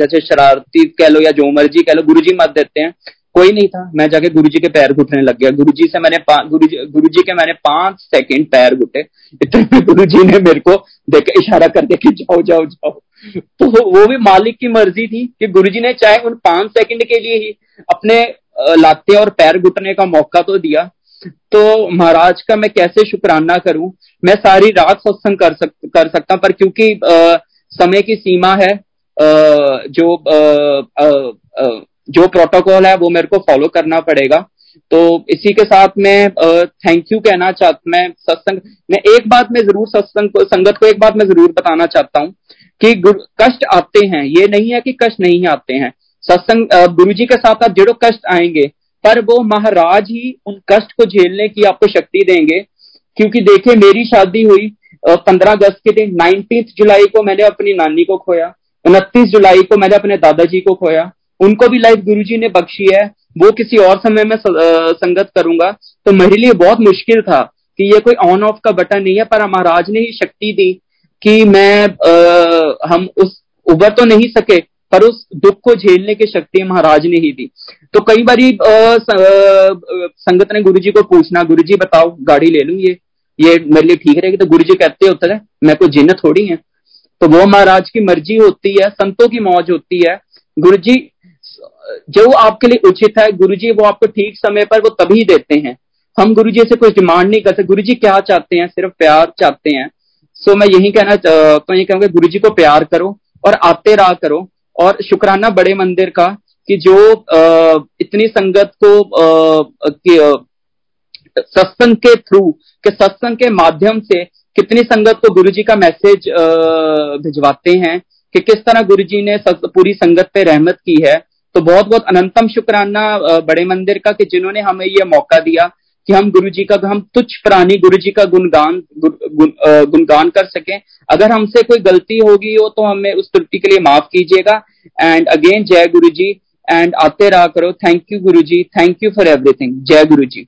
जैसे शरारती कह लो या जो मर्जी कह लो, गुरुजी मत देते हैं, कोई नहीं था। मैं जाके गुरुजी के पैर घुटने लग गया। गुरुजी के मैंने 5 सेकंड पैर घुटे, इतने में गुरुजी ने मेरे को देख इशारा करके कि जाओ जाओ जाओ। तो वो भी मालिक की मर्जी थी कि गुरुजी ने चाहे उन 5 सेकंड के लिए ही अपने लाते और पैर घुटने का मौका तो दिया। तो महाराज का मैं कैसे शुक्राना करूं। मैं सारी रात सत्संग कर सकता पर क्योंकि समय की सीमा है, जो प्रोटोकॉल है वो मेरे को फॉलो करना पड़ेगा। तो इसी के साथ मैं थैंक यू कहना चाहता। मैं सत्संग मैं एक बात मैं जरूर संगत को एक बात मैं जरूर बताना चाहता हूँ कि कष्ट आते हैं, ये नहीं है कि कष्ट नहीं आते हैं। सत्संग गुरुजी के साथ आप जड़ो कष्ट आएंगे पर वो महाराज ही उन कष्ट को झेलने की आपको शक्ति देंगे। क्योंकि देखिए मेरी शादी हुई 15 अगस्त के दिन, 19 जुलाई को मैंने अपनी नानी को खोया, 29 जुलाई को मैंने अपने दादाजी को खोया। उनको भी लाइफ गुरुजी ने बख्शी है, वो किसी और समय में संगत करूंगा। तो मेरे लिए बहुत मुश्किल था कि ये कोई ऑन ऑफ का बटन नहीं है, पर महाराज ने ही शक्ति दी कि मैं हम उस उबर तो नहीं सके पर उस दुख को झेलने की शक्ति महाराज ने ही दी। तो कई बारी संगत ने गुरुजी को पूछना, गुरुजी बताओ गाड़ी ले लूं ये मेरे लिए ठीक रहेगी। तो गुरुजी कहते होते हैं मैं कोई जिन्न थोड़ी है। तो वो महाराज की मर्जी होती है, संतों की मौज होती है। गुरुजी जो आपके लिए उचित है, गुरुजी वो आपको ठीक समय पर वो तभी देते हैं। हम गुरुजी से कुछ डिमांड नहीं कर सकते। गुरुजी क्या चाहते हैं, सिर्फ प्यार चाहते हैं। सो मैं यही कहना कहूंगा गुरुजी को प्यार करो और आते रहा करो। और शुक्राना बड़े मंदिर का कि जो इतनी संगत को सत्संग के थ्रू के सत्संग के माध्यम से कितनी संगत को गुरुजी का मैसेज भिजवाते हैं कि किस तरह गुरुजी ने पूरी संगत पे रहमत की है। तो बहुत बहुत अनंतम शुक्राना बड़े मंदिर का कि जिन्होंने हमें ये मौका दिया कि हम गुरुजी का हम तुच्छ प्राणी गुरुजी का गुणगान कर सकें। अगर हमसे कोई गलती होगी हो तो हमें उस त्रुटि के लिए माफ कीजिएगा। एंड अगेन जय गुरुजी एंड आते रहा करो। Thank you Guruji, thank you for everything. जय गुरुजी।